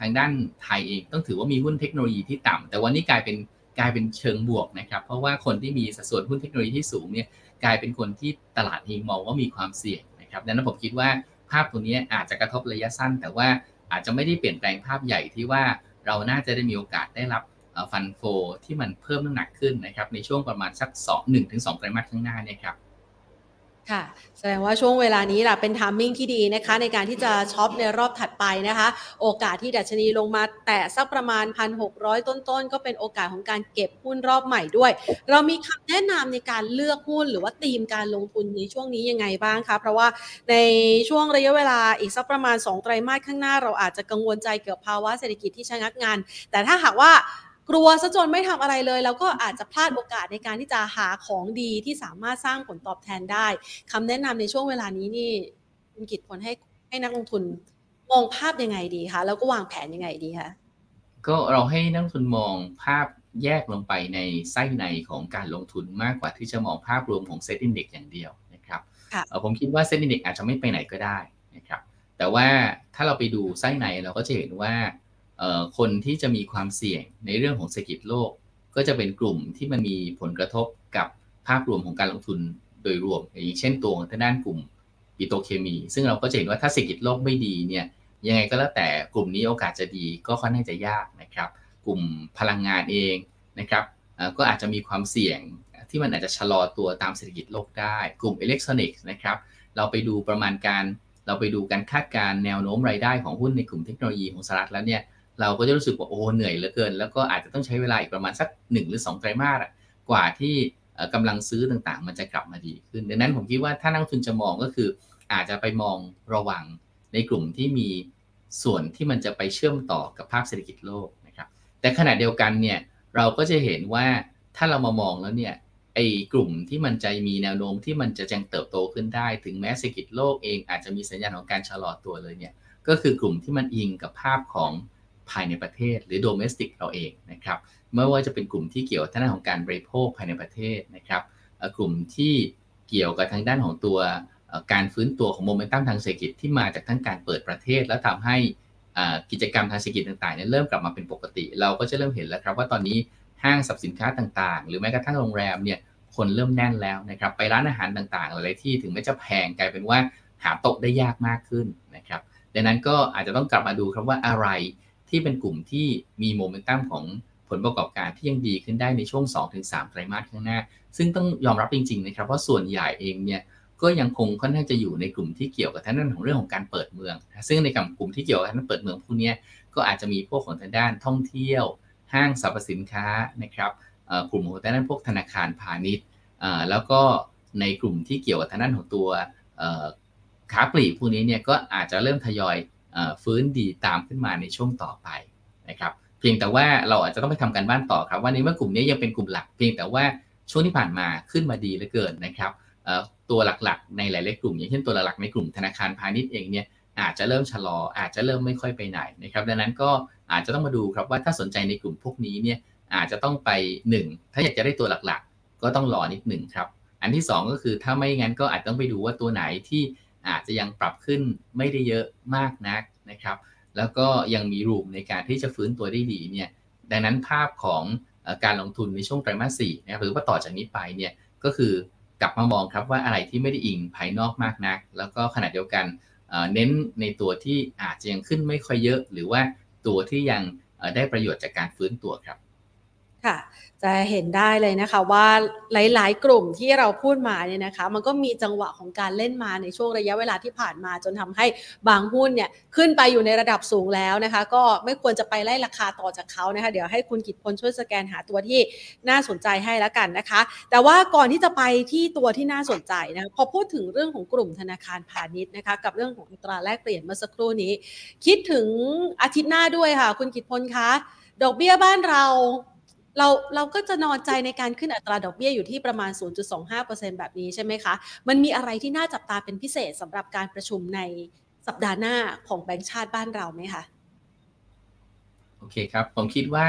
ทางด้านไทยเองต้องถือว่ามีหุ้นเทคโนโลยีที่ต่ำแต่วันนี้กลายเป็นกลายเป็นเชิงบวกนะครับเพราะว่าคนที่มีสัดส่วนหุ้นเทคโนโลยีที่สูงเนี่ยกลายเป็นคนที่ตลาดเองมองว่ามีความเสี่ยงนะครับดังนั้นผมคิดว่าภาพตัวนี้อาจจะกระทบระยะสั้นแต่ว่าอาจจะไม่ได้เปลี่ยนแปลงภาพใหญ่ที่ว่า เราน่าจะได้มีโอกาสได้รับฟันโฟที่มันเพิ่มน้ำหนักขึ้นนะครับในช่วงประมาณสักสอง หนึ่งถึงสองไตรมาสข้างหน้าเนี่ยครับค่ะแสดงว่าช่วงเวลานี้ล่ะเป็นไทมิ่งที่ดีนะคะในการที่จะช็อปในรอบถัดไปนะคะโอกาสที่ดัชนีลงมาแตะสักประมาณ หนึ่งพันหกร้อย ต้นๆก็เป็นโอกาสของการเก็บหุ้นรอบใหม่ด้วยเรามีคำแนะนำในการเลือกหุ้นหรือว่าธีมการลงทุนในช่วงนี้ยังไงบ้างคะเพราะว่าในช่วงระยะเวลาอีกสักประมาณสองไตรมาสข้างหน้าเราอาจจะกังวลใจเกี่ยวกับภาวะเศรษฐกิจที่ชะงักงันแต่ถ้าหากว่ากลัวซะจนไม่ทำอะไรเลยแล้วก็อาจจะพลาดโอกาสในการที่จะหาของดีที่สามารถสร้างผลตอบแทนได้คำแนะนำในช่วงเวลานี้นี่คุณกิจควรให้ให้นักลงทุนมองภาพยังไงดีคะแล้วก็วางแผนยังไงดีคะก็เราให้นักลงทุนมองภาพแยกลงไปในไส้ในของการลงทุนมากกว่าที่จะมองภาพรวมของเซ็ตอินเด็กซ์อย่างเดียวนะครับผมคิดว่าเซ็ตอินเด็กซ์อาจจะไม่ไปไหนก็ได้นะครับแต่ว่าถ้าเราไปดูไส้ในเราก็จะเห็นว่าคนที่จะมีความเสี่ยงในเรื่องของเศรษฐกิจโลกก็จะเป็นกลุ่มที่มันมีผลกระทบกับภาพรวมของการลงทุนโดยรวมอย่างเช่นตัวทางด้านกลุ่มปิโตรเคมีซึ่งเราก็จะเห็นว่าถ้าเศรษฐกิจโลกไม่ดีเนี่ยยังไงก็แล้วแต่กลุ่มนี้โอกาสจะดีก็ค่อนข้างจะยากนะครับกลุ่มพลังงานเองนะครับก็อาจจะมีความเสี่ยงที่มันอาจจะชะลอตัวตามเศรษฐกิจโลกได้กลุ่มอิเล็กทรอนิกส์นะครับเราไปดูประมาณการเราไปดูการคาดการณ์แนวโน้มรายได้ของหุ้นในกลุ่มเทคโนโลยีของสหรัฐแล้วเนี่ยเราก็จะรู้สึกว่าโอ้เหนื่อยเหลือเกินแล้วก็อาจจะต้องใช้เวลาอีกประมาณสักหนึ่งหรือสองไตรมาสกว่าที่กำลังซื้อต่างๆมันจะกลับมาดีขึ้นดังนั้นผมคิดว่าถ้านักลงทุนจะมองก็คืออาจจะไปมองระวังในกลุ่มที่มีส่วนที่มันจะไปเชื่อมต่อกับภาพเศรษฐกิจโลกนะครับแต่ขณะเดียวกันเนี่ยเราก็จะเห็นว่าถ้าเรามามองแล้วเนี่ยไอ้กลุ่มที่มันจะมีแนวโน้มที่มันจะยังเติบโตขึ้นได้ถึงแม้เศรษฐกิจโลกเองอาจจะมีสัญญาณของการชะลอตัวเลยเนี่ยก็คือกลุ่มที่มันอิงกับภาพของภายในประเทศหรือ domestic เราเองนะครับไม่ว่าจะเป็นกลุ่มที่เกี่ยวกับทางด้านของการบริโภคภายในประเทศนะครับกลุ่มที่เกี่ยวกับทางด้านของตัวการฟื้นตัวของโมเมนตัมทางเศรษฐกิจที่มาจากทั้งการเปิดประเทศแล้วทำให้กิจกรรมทางเศรษฐกิจต่างๆเนี่ยเริ่มกลับมาเป็นปกติเราก็จะเริ่มเห็นแล้วครับว่าตอนนี้ห้างสรรพสินค้าต่างๆหรือแม้กระทั่งโรงแรมเนี่ยคนเริ่มแน่นแล้วนะครับไปร้านอาหารต่างๆหลายที่ถึงแม้จะแพงกลายเป็นว่าหาโต๊ะได้ยากมากขึ้นนะครับดังนั้นก็อาจจะต้องกลับมาดูครับว่าอะไรที่เป็นกลุ่มที่มีโมเมนตัมของผลประกอบการที่ยังดีขึ้นได้ในช่วง สองถึงสาม ไตรมาสข้างหน้าซึ่งต้องยอมรับจริงๆนะครับว่าส่วนใหญ่เองเนี่ยก็ยังคงค่อนข้างจะอยู่ในกลุ่มที่เกี่ยวกับทางด้านของเรื่องของการเปิดเมืองซึ่งในกลุ่มที่เกี่ยวกับทางด้านเปิดเมืองพวกนี้ก็อาจจะมีพวกของทางด้านท่องเที่ยวห้างสรรพสินค้านะครับกลุ่มของทางด้านพวกธนาคารพาณิชย์แล้วก็ในกลุ่มที่เกี่ยวกับทางด้านของตัวค้าปลีกพวกนี้เนี่ยก็อาจจะเริ่มทยอยฟื้นดีตามขึ้นมาในช่วงต่อไปนะครับเพียงแต่ว่าเราอาจจะต้องไปทำการบ้านต่อครับว่าในเมื่อกลุ่มนี้ยังเป็นกลุ่มหลักเพียงแต่ว่าช่วงที่ผ่านมาขึ้นมาดีเหลือเกินนะครับตัวหลักๆในหลายๆกลุ่มอย่างเช่นตัวหลักในกลุ่มธนาคารพาณิชย์เองเนี่ยอาจจะเริ่มชะลออาจจะเริ่มไม่ค่อยไปไหนนะครับดังนั้นก็อาจจะต้องมาดูครับว่าถ้าสนใจในกลุ่มพวกนี้เนี่ยอาจจะต้องไปหนึ่งถ้าอยากจะได้ตัวหลักๆก็ต้องรอนิดหนึ่งครับอันที่สองก็คือถ้าไม่งั้นก็อาจต้องไปดูว่าตัวไหนที่อาจจะยังปรับขึ้นไม่ได้เยอะมากนักนะครับแล้วก็ยังมีรูมในการที่จะฟื้นตัวได้ดีเนี่ยดังนั้นภาพของการลงทุนในช่วงไตรมาสสี่นะครับหรือว่าต่อจากนี้ไปเนี่ยก็คือกลับมามองครับว่าอะไรที่ไม่ได้อิงภายนอกมากนักแล้วก็ขณะเดียวกันเน้นในตัวที่อาจจะยังขึ้นไม่ค่อยเยอะหรือว่าตัวที่ยังได้ประโยชน์จากการฟื้นตัวครับค่ะจะเห็นได้เลยนะคะว่าหลายๆกลุ่มที่เราพูดมาเนี่ยนะคะมันก็มีจังหวะของการเล่นมาในช่วงระยะเวลาที่ผ่านมาจนทำให้บางหุ้นเนี่ยขึ้นไปอยู่ในระดับสูงแล้วนะคะก็ไม่ควรจะไปไล่ราคาต่อจากเขานะคะเดี๋ยวให้คุณกิตพลช่วยสแกนหาตัวที่น่าสนใจให้แล้วกันนะคะแต่ว่าก่อนที่จะไปที่ตัวที่น่าสนใจนะพอพูดถึงเรื่องของกลุ่มธนาคารพาณิชย์นะคะกับเรื่องของอัตราแลกเปลี่ยนเมื่อสักครู่นี้คิดถึงอาทิตย์หน้าด้วยค่ะคุณกิตพลคะดอกเบี้ยบ้านเราเราเราก็จะนอนใจในการขึ้นอัตราดอกเบี้ยอยู่ที่ประมาณ ศูนย์จุดสองห้าเปอร์เซ็นต์ แบบนี้ใช่ไหมคะมันมีอะไรที่น่าจับตาเป็นพิเศษสำหรับการประชุมในสัปดาห์หน้าของแบงก์ชาติบ้านเราไหมคะโอเคครับผมคิดว่า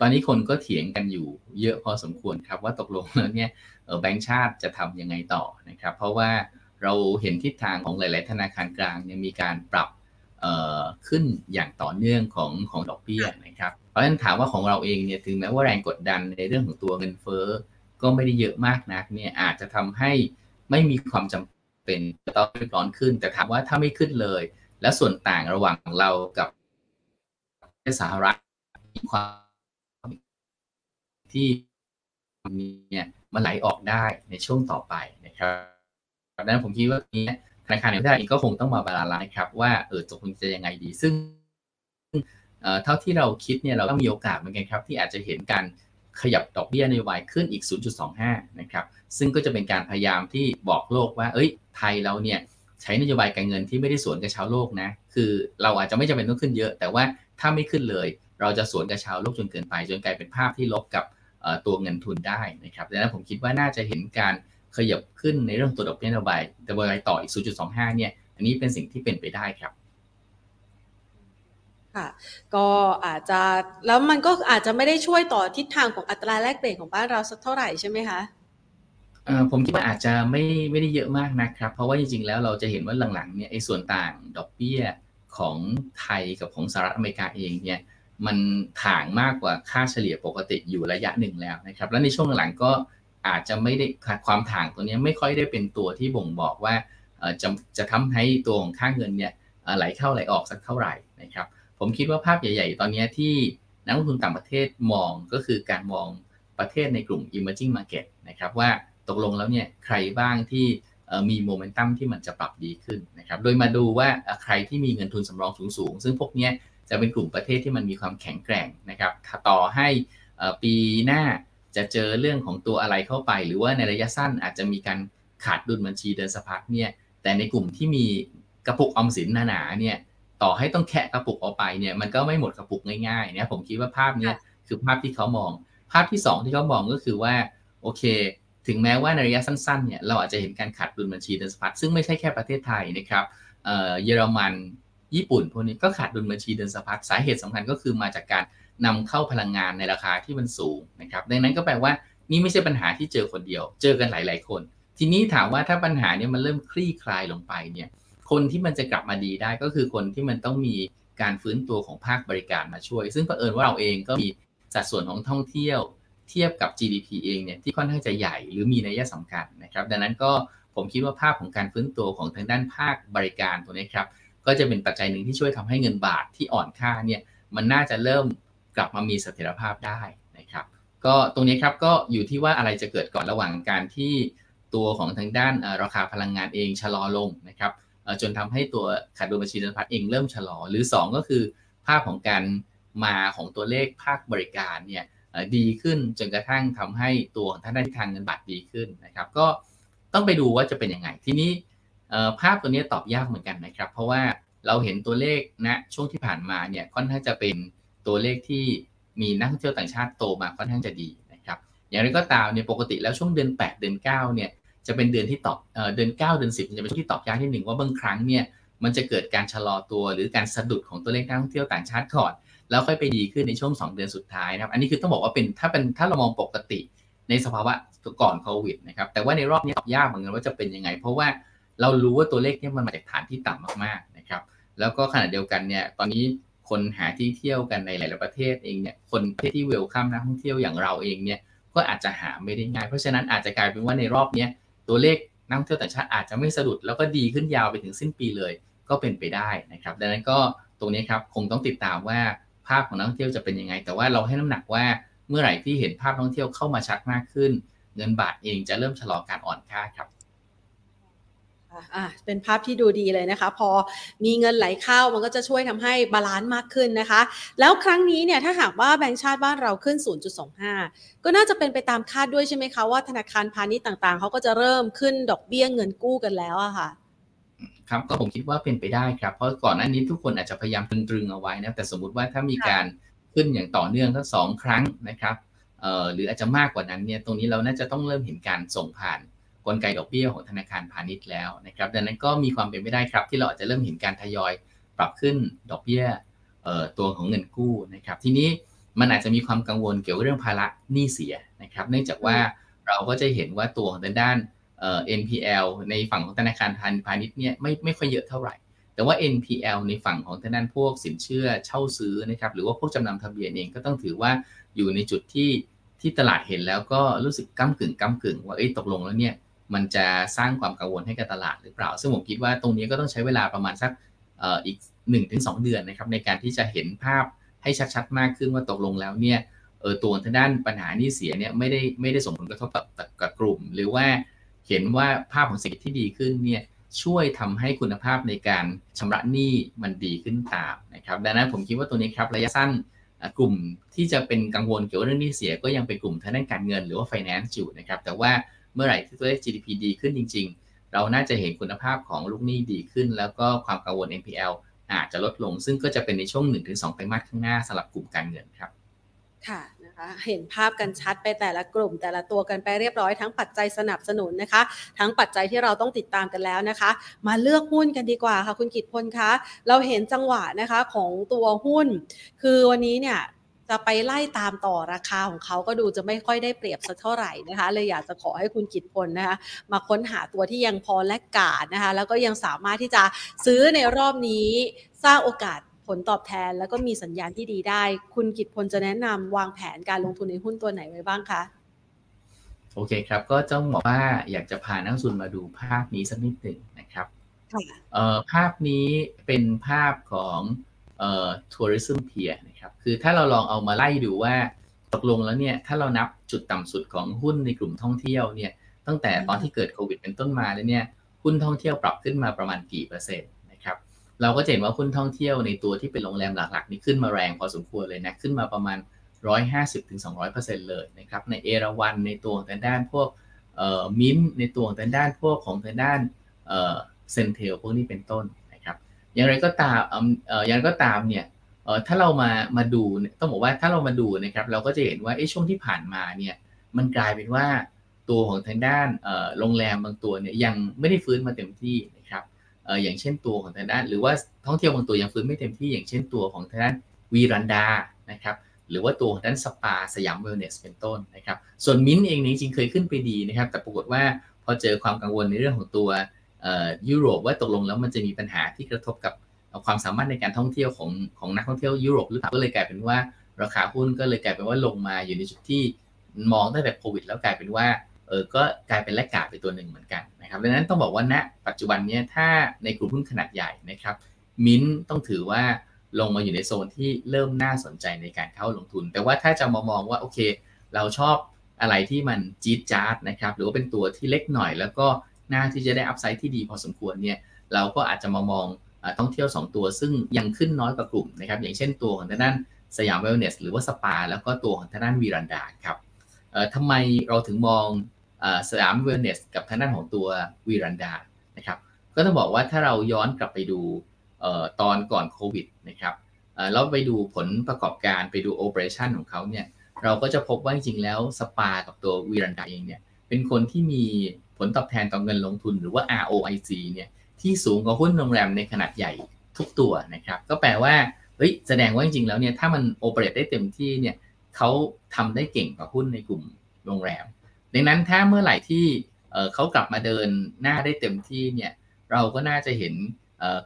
ตอนนี้คนก็เถียงกันอยู่เยอะพอสมควรครับว่าตกลงแล้วเนี่ยแบงก์ชาติจะทำยังไงต่อนะครับเพราะว่าเราเห็นทิศทางของหลายๆธนาคารกลางเนี่ยมีการปรับขึ้นอย่างต่อเนื่องของของดอกเบี้ยนะครับเพราะฉะนั้นถามว่าของเราเองเนี่ยถึงแม้ว่าแรงกดดันในเรื่องของตัวเงินเฟ้อก็ไม่ได้เยอะมากนักเนี่ยอาจจะทำให้ไม่มีความจำเป็นต้องรีบร้อนขึ้นแต่ถามว่าถ้าไม่ขึ้นเลยและส่วนต่างระหว่างเรากับสหรัฐ ความที่เนี่ยมันไหลออกได้ในช่วงต่อไปนะครับดังนั้นผมคิดว่านี้ธนาคารแห่งประเทศไทยก็คงต้องมาบาลานซ์นะครับว่าเออตกลงจะยังไงดีซึ่งเอ่อเท่าที่เราคิดเนี่ยเราก็มีโอกาสเหมือนกันครับที่อาจจะเห็นการขยับดอกเบี้ยนโยบายขึ้นอีก ศูนย์จุดสองห้า นะครับซึ่งก็จะเป็นการพยายามที่บอกโลกว่าเอ้ยไทยเราเนี่ยใช้นโยบายการเงินที่ไม่ได้สวนกับชาวโลกนะคือเราอาจจะไม่จำเป็นต้องขึ้นเยอะแต่ว่าถ้าไม่ขึ้นเลยเราจะสวนกับชาวโลกจนเกินไปจนกลายเป็นภาพที่ลบกับตัวเงินทุนได้นะครับดังนั้นผมคิดว่าน่าจะเห็นการขยับขึ้นในเรื่องตัวดอกเบี้ยนโยบายแต่บริต่ออีก ศูนย์จุดสองห้า เนี่ยอันนี้เป็นสิ่งที่เป็นไปได้ครับค่ะก็อาจจะแล้วมันก็อาจจะไม่ได้ช่วยต่อทิศทางของอัตราแลกเปลี่ยนของบ้านเราสักเท่าไหร่ใช่ไหมคะเอ่อผมคิดว่าอาจจะไม่ไม่ได้เยอะมากนะครับเพราะว่าจริงๆแล้วเราจะเห็นว่าหลังๆเนี่ยไอ้ส่วนต่างดอกเบี้ยของไทยกับของสหรัฐอเมริกาเองเนี่ยมันห่างมากกว่าค่าเฉลี่ยปกติอยู่ระยะหนึ่งแล้วนะครับและในช่วงหลังๆก็อาจจะไม่ได้ความห่างตัวนี้ไม่ค่อยได้เป็นตัวที่บ่งบอกว่าเอ่อจะจะทำให้ตัวของค่าเงินเนี่ยไหลเข้าไหลออกสักเท่าไหร่นะครับผมคิดว่าภาพใหญ่ๆตอนนี้ที่นักลงทุนต่างประเทศมองก็คือการมองประเทศในกลุ่ม emerging market นะครับว่าตกลงแล้วเนี่ยใครบ้างที่มีโมเมนตัมที่มันจะปรับดีขึ้นนะครับโดยมาดูว่าใครที่มีเงินทุนสำรองสูงๆซึ่งพวกนี้จะเป็นกลุ่มประเทศที่มันมีความแข็งแกร่งนะครับต่อให้ปีหน้าจะเจอเรื่องของตัวอะไรเข้าไปหรือว่าในระยะสั้นอาจจะมีการขาดดุลบัญชีเดินสะพัดเนี่ยแต่ในกลุ่มที่มีกระปุกออมสินหนาๆเนี่ยต่อให้ต้องแคะกระปุกออกไปเนี่ยมันก็ไม่หมดกระปุกง่ายๆนะผมคิดว่าภาพนี้คือภาพที่เขามองภาพที่สองที่เขามองก็คือว่าโอเคถึงแม้ว่าในระยะสั้นๆเนี่ยเราอาจจะเห็นการขาดดุลบัญชีเดินสะพัดซึ่งไม่ใช่แค่ประเทศไทยนะครับเอ่อเยอรมันญี่ปุ่นพวกนี้ก็ขาดดุลบัญชีเดินสะพัดสาเหตุสำคัญก็คือมาจากการนำเข้าพลังงานในราคาที่มันสูงนะครับดังนั้นก็แปลว่านี่ไม่ใช่ปัญหาที่เจอคนเดียวเจอกันหลายๆคนทีนี้ถามว่าถ้าปัญหาเนี่ยมันเริ่มคลี่คลายลงไปเนี่ยคนที่มันจะกลับมาดีได้ก็คือคนที่มันต้องมีการฟื้นตัวของภาคบริการมาช่วยซึ่งเผอิญว่าเราเองก็มีสัดส่วนของท่องเที่ยวเทียบกับ จี ดี พี เองเนี่ยที่ค่อนข้างจะใหญ่หรือมีนัยสำคัญนะครับดังนั้นก็ผมคิดว่าภาพของการฟื้นตัวของทางด้านภาคบริการตัวนี้ครับก็จะเป็นปัจจัยหนึ่งที่ช่วยทำให้เงินบาทที่อ่อนค่าเนี่ยมันน่าจะเริ่มกลับมามีเสถียรภาพได้นะครับก็ตรงนี้ครับก็อยู่ที่ว่าอะไรจะเกิดก่อนระหว่างการที่ตัวของทางด้านราคาพลังงานเองชะลอลงนะครับจนทำให้ตัวขาดดุลบัญชีเดินสะพัดเองเริ่มชะลอหรือสองก็คือภาพของการมาของตัวเลขภาคบริการเนี่ยดีขึ้นจนกระทั่งทำให้ตัวทางด้านทางเงินบาทดีขึ้นนะครับก็ต้องไปดูว่าจะเป็นยังไงทีนี้ภาพตัวนี้ตอบยากเหมือนกันนะครับเพราะว่าเราเห็นตัวเลขณช่วงที่ผ่านมาเนี่ยค่อนข้างจะเป็นตัวเลขที่มีนักท่องเที่ยวต่างชาติโตมาค่อนข้างจะดีนะครับอย่างไรก็ตามเนี่ยปกติแล้วช่วงเดือนแปดเดือนเก้าเนี่ยจะเป็นเดือนที่ตอบเอ่อเดือนเก้าเดือนสิบจะเป็นช่วงที่ตอบยากนิดนึงว่าบางครั้งเนี่ยมันจะเกิดการชะลอตัวหรือการสะดุดของตัวเลขนักท่องเที่ยวต่างชาติก่อนแล้วค่อยไปดีขึ้นในช่วงสองเดือนสุดท้ายนะครับอันนี้คือต้องบอกว่าเป็นถ้าเป็นถ้าเรามองปกติในสภาวะก่อนโควิดนะครับแต่ว่าในรอบนี้ตอบยากเหมือนกันว่าจะเป็นยังไงเพราะว่าเรารู้ว่าตัวเลขเนี่ยมันมาจากฐานที่ต่ำมากๆนะครับแล้วก็ขณะเดียวกันเนี่ยตอนนี้คนหาที่เที่ยวกันในหลายๆประเทศเองเนี่ยคนประเทศที่เวลคัมนักท่องเที่ยวอย่างเราเองเนี่ยก็อาจจะหาไม่ได้ง่ายเพราะฉะนั้นอาจจะกลายเป็นว่าในรอบนี้ตัวเลขนักท่องเที่ยวต่างชาติอาจจะไม่สะดุดแล้วก็ดีขึ้นยาวไปถึงสิ้นปีเลยก็เป็นไปได้นะครับดังนั้นก็ตรงนี้ครับคงต้องติดตามว่าภาพของนักท่องเที่ยวจะเป็นยังไงแต่ว่าเราให้น้ำหนักว่าเมื่อไหร่ที่เห็นภาพนักท่องเที่ยวเข้ามาชัดมากขึ้นเงินบาทเองจะเริ่มชะลอการอ่อนค่าครับอ่ะเป็นภาพที่ดูดีเลยนะคะพอมีเงินไหลเข้ามันก็จะช่วยทำให้บาลานซ์มากขึ้นนะคะแล้วครั้งนี้เนี่ยถ้าหากว่าแบงก์ชาติบ้านเราขึ้น ศูนย์จุดสองห้า ก็น่าจะเป็นไปตามคาดด้วยใช่ไหมคะว่าธนาคารพาณิชย์ต่างๆเขาก็จะเริ่มขึ้นดอกเบี้ยเงินกู้กันแล้วอะค่ะครับก็ผมคิดว่าเป็นไปได้ครับเพราะก่อนหน้านี้ทุกคนอาจจะพยายามตรึงเอาไว้นะแต่สมมติว่าถ้ามีการขึ้นอย่างต่อเนื่องทั้งสองครั้งนะครับเอ่อหรืออาจจะมากกว่านั้นเนี่ยตรงนี้เราน่าจะต้องเริ่มเห็นการส่งผ่านกลไกดอกเบี้ยของธนาคารพาณิชย์แล้วนะครับดังนั้นก็มีความเป็นไปได้ครับที่เราอาจจะเริ่มเห็นการทยอยปรับขึ้นดอกเบี้ยเอ่อตัวของเงินกู้นะครับทีนี้มันอาจจะมีความกังวลเกี่ยวกับเรื่องภาระหนี้เสียนะครับเนื่องจากว่าเราก็จะเห็นว่าตัวของด้านเอ่อ เอ็น พี แอล ในฝั่งของธนาคารพาณิชย์เนี่ยไม่ไม่ค่อยเยอะเท่าไหร่แต่ว่า เอ็น พี แอล ในฝั่งของด้านพวกสินเชื่อเช่าซื้อนะครับหรือว่าพวกจำนำทะเบียนเองก็ต้องถือว่าอยู่ในจุดที่ที่ตลาดเห็นแล้วก็รู้สึกก้ำกึ่งก้ำกึ่งว่าเอ้ยตกลงแล้วเนี่ยมันจะสร้างความกังวลให้กับตลาดหรือเปล่าซึ่งผมคิดว่าตรงนี้ก็ต้องใช้เวลาประมาณสัก อ, อีก หนึ่งถึงสอง เดือนนะครับในการที่จะเห็นภาพ ให้ชัดๆมากขึ้นว่าตกลงแล้วเนี่ยเออตัวทางด้านปัญหาหนี้เสียเนี่ยไม่ได้ไม่ได้ส่งผลกระทบกับกับกลุ่มหรือว่าเห็นว่าภาพของเศรษฐกิจที่ดีขึ้นเนี่ยช่วยทำให้คุณภาพในการชำระหนี้มันดีขึ้นตามนะครับดังนั้นผมคิดว่าตัวนี้ครับระยะสั้นกลุ่มที่จะเป็นกังวลเกี่ยวกับเรื่องหนี้เสียก็ยังเป็นกลุ่มทางด้านการเงินหรือว่า finance อยู่นะครับแต่ว่าเมื่อไหร่ที่ตัวเลข จี ดี พี ดีขึ้นจริงๆเราน่าจะเห็นคุณภาพของลูกหนี้ดีขึ้นแล้วก็ความกังวล เอ็น พี แอล อาจจะลดลงซึ่งก็จะเป็นในช่วง หนึ่งถึงสอง ไตรมาสข้างหน้าสำหรับกลุ่มการเงินครับค่ะนะคะเห็นภาพกันชัดไปแต่ละกลุ่มแต่ละตัวกันไปเรียบร้อยทั้งปัจจัยสนับสนุนนะคะทั้งปัจจัยที่เราต้องติดตามกันแล้วนะคะมาเลือกหุ้นกันดีกว่าค่ะคุณกิตพลคะเราเห็นจังหวะนะคะของตัวหุ้นคือวันนี้เนี่ยจะไปไล่ตามต่อราคาของเขาก็ดูจะไม่ค่อยได้เปรียบสักเท่าไหร่นะคะเลยอยากจะขอให้คุณกิตพลนะคะมาค้นหาตัวที่ยังพอและกาดนะคะแล้วก็ยังสามารถที่จะซื้อในรอบนี้สร้างโอกาสผลตอบแทนแล้วก็มีสัญญาณที่ดีได้คุณกิตพลจะแนะนำวางแผนการลงทุนในหุ้นตัวไหนไว้บ้างคะโอเคครับก็ต้องบอกว่าอยากจะพานักลงทุนมาดูภาพนี้สักนิดหนึ่งนะครับเอ่อภาพนี้เป็นภาพของเอ่อ tourism peer นะครับคือถ้าเราลองเอามาไล่ดูว่าตกลงแล้วเนี่ยถ้าเรานับจุดต่ำสุดของหุ้นในกลุ่มท่องเที่ยวเนี่ยตั้งแต่ตอนที่เกิดโควิดเป็นต้นมาแล้วเนี่ยหุ้นท่องเที่ยวปรับขึ้นมาประมาณกี่เปอร์เซ็นต์เราก็เห็นว่าหุ้นท่องเที่ยวในตัวที่เป็นโรงแรมหลักๆนี่ขึ้นมาแรงพอสมควรเลยนะขึ้นมาประมาณ หนึ่งร้อยห้าสิบถึงสองร้อยเปอร์เซ็นต์ เลยนะครับในเอราวัณในตัวทางด้านพวกเอ่อมิ้นท์ในตัวทางด้านพวกของทางด้านเอ่อเซนเทลพวกนี้เป็นต้นนะครับอย่างไรก็ตามเอ่ออย่างไรก็ตามเนี่ยเอ่อถ้าเรามามาดูต้องบอกว่าถ้าเรามาดูนะครับเราก็จะเห็นว่าไอ้ช่วงที่ผ่านมาเนี่ยมันกลายเป็นว่าตัวของทางด้านเอ่อโรงแรมบางตัวเนี่ยยังไม่ได้ฟื้นมาเต็มที่นะครับเอ่ออย่างเช่นตัวของทางด้านหรือว่าท่องเที่ยวบางตัวยังฟื้นไม่เต็มที่อย่างเช่นตัวของทางด้านวีรันดานะครับหรือว่าตัวของด้านสปาสยามเวลเนสเป็นต้นนะครับส่วนมิ้นท์เองนี้จริงเคยขึ้นไปดีนะครับแต่ปรากฏว่าพอเจอความกังวลในเรื่องของตัวเอ่อยุโรปว่าตกลงแล้วมันจะมีปัญหาที่กระทบกับความสามารถในการท่องเที่ยวของของนักท่องเที่ยวยุโรปหรือเปล่าก็เลยกลายเป็นว่าราคาหุ้นก็เลยกลายเป็นว่าลงมาอยู่ในจุดที่มองตั้งแต่โควิดแล้วกลายเป็นว่าเออก็กลายเป็นแลกกาดไปตัวหนึ่งเหมือนกันนะครับดังนั้นต้องบอกว่าณปัจจุบันนี้ถ้าในกลุ่มหุ้นขนาดใหญ่นะครับมิ้นต้องถือว่าลงมาอยู่ในโซนที่เริ่มน่าสนใจในการเข้าลงทุนแต่ว่าถ้าจะมามองว่าโอเคเราชอบอะไรที่มันจี๊ดจ๊าดนะครับหรือว่าเป็นตัวที่เล็กหน่อยแล้วก็น่าที่จะได้อัพไซด์ที่ดีพอสมควรเนี่ยเราก็อาจจะมามองท่องเที่ยวสองตัวซึ่งยังขึ้นน้อยกว่ากลุ่มนะครับอย่างเช่นตัวของทางด้านสยามเวลเนสหรือว่าสปาแล้วก็ตัวของทางด้านวีรันดาครับเอ่อทำไมเราถึงมองเอ่อสยามเวลเนสกับทางด้านของตัววีรันดานะครับก็ต้องบอกว่าถ้าเราย้อนกลับไปดูเอ่อตอนก่อนโควิดนะครับเอ่อแล้วไปดูผลประกอบการไปดูโอเปอเรชั่นของเขาเนี่ยเราก็จะพบว่าจริงๆแล้วสปากับตัววีรันดาเองเนี่ยเป็นคนที่มีผลตอบแทนต่อเงินลงทุนหรือว่า อาร์ โอ ไอ ซี เนี่ยที่สูงกว่าหุ้นโรงแรมในขนาดใหญ่ทุกตัวนะครับก็แปลว่าเฮ้ยแสดงว่าจริงๆแล้วเนี่ยถ้ามันโอเปเรตได้เต็มที่เนี่ยเขาทำได้เก่งกว่าหุ้นในกลุ่มโรงแรมดังนั้นถ้าเมื่อไหร่ที่เขากลับมาเดินหน้าได้เต็มที่เนี่ยเราก็น่าจะเห็น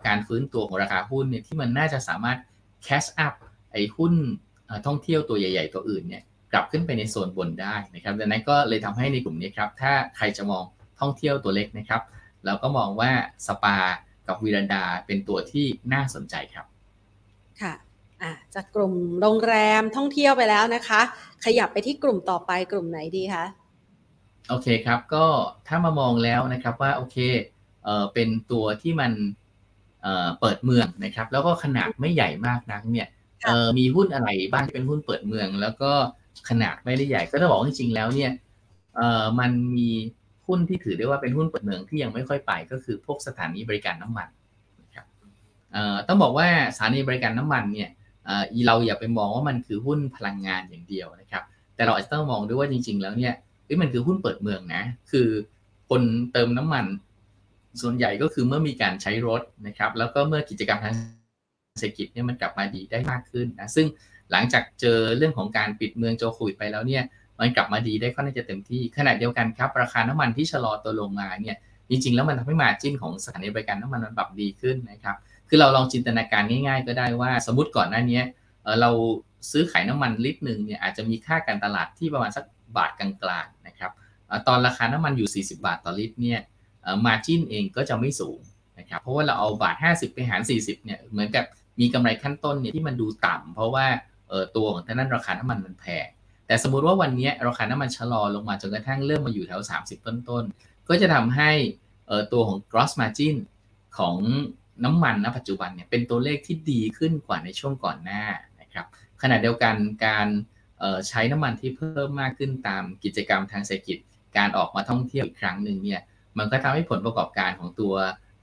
การฟื้นตัวของราคาหุ้นเนี่ยที่มันน่าจะสามารถ catch up ไอ้หุ้นท่องเที่ยวตัวใหญ่ๆตัวอื่นเนี่ยกลับขึ้นไปในโซนบนได้นะครับดังนั้นก็เลยทำให้ในกลุ่มนี้ครับถ้าใครจะมองท่องเที่ยวตัวเล็กนะครับเราก็มองว่าสปากับวีรันดาเป็นตัวที่น่าสนใจครับค่ะอ่ะจากกลุ่มโรงแรมท่องเที่ยวไปแล้วนะคะขยับไปที่กลุ่มต่อไปกลุ่มไหนดีคะโอเคครับก็ถ้ามามองแล้วนะครับว่าโอเคเออเป็นตัวที่มันเออเปิดเมืองนะครับแล้วก็ขนาดไม่ใหญ่มากนักเนี่ยเออมีหุ้นอะไรบ้างที่เป็นหุ้นเปิดเมืองแล้วก็ขนาดไม่ได้ใหญ่ก็ต้องบอกจริงๆแล้วเนี่ยเออมันมีหุ้นที่ถือได้ว่าเป็นหุ้นเปิดเมืองที่ยังไม่ค่อยไปก็คือพวกสถานีบริการน้ำมันนะครับเออต้องบอกว่าสถานีบริการน้ำมันเนี่ยเราอย่าไปมองว่ามันคือหุ้นพลังงานอย่างเดียวนะครับแต่เราอาจจะต้องมองด้วยว่าจริงๆแล้วเนี่ยมันคือหุ้นเปิดเมืองนะคือคนเติมน้ำมันส่วนใหญ่ก็คือเมื่อมีการใช้รถนะครับแล้วก็เมื่อกิจกรรมทางเศรษฐกิจเนี่ยมันกลับมาดีได้มากขึ้นนะซึ่งหลังจากเจอเรื่องของการปิดเมืองโจโควิดไปแล้วเนี่ยมันกลับมาดีได้ค่อนข้างจะเต็มที่ขณะเดียวกันครับราคาน้ำมันที่ชะลอตัวลงมาเนี่ยจริงๆแล้วมันทำให้มาร์จิ้นของสถานีบริการน้ำมันมันปรับดีขึ้นนะครับคือเราลองจินตนาการง่ายๆก็ได้ว่าสมมุติก่อนหน้านี้เราซื้อขายน้ำมันลิตรนึงเนี่ยอาจจะมีค่าการตลาดที่ประมาณสักบาทกลางๆนะครับตอนราคาน้ำมันอยู่สี่สิบบาทต่อลิตรเนี่ย margin เองก็จะไม่สูงนะครับเพราะว่าเราเอาบาทห้าสิบไปหารสี่สิบเนี่ยเหมือนกับ มีกำไรขั้นต้นเนี่ยที่มันดูต่ำเพราะว่าเออตัวของทางนั้นราคาน้ำมันมันแพงแต่สมมุติว่าวันนี้ราคาน้ำมันชะลอลงมาจนกระทั่งเริ่มมาอยู่แถวสามสิบต้นๆก็จะทำให้เออตัวของ gross margin ของน้ำมันณปัจจุบันเนี่ยเป็นตัวเลขที่ดีขึ้นกว่าในช่วงก่อนหน้านะครับขณะเดียวกันการเอ่อใช้น้ำมันที่เพิ่มมากขึ้นตามกิจกรรมทางเศรษฐกิจการออกมาท่องเที่ยวอีกครั้งนึงเนี่ยมันก็ทำให้ผลประกอบการของตัว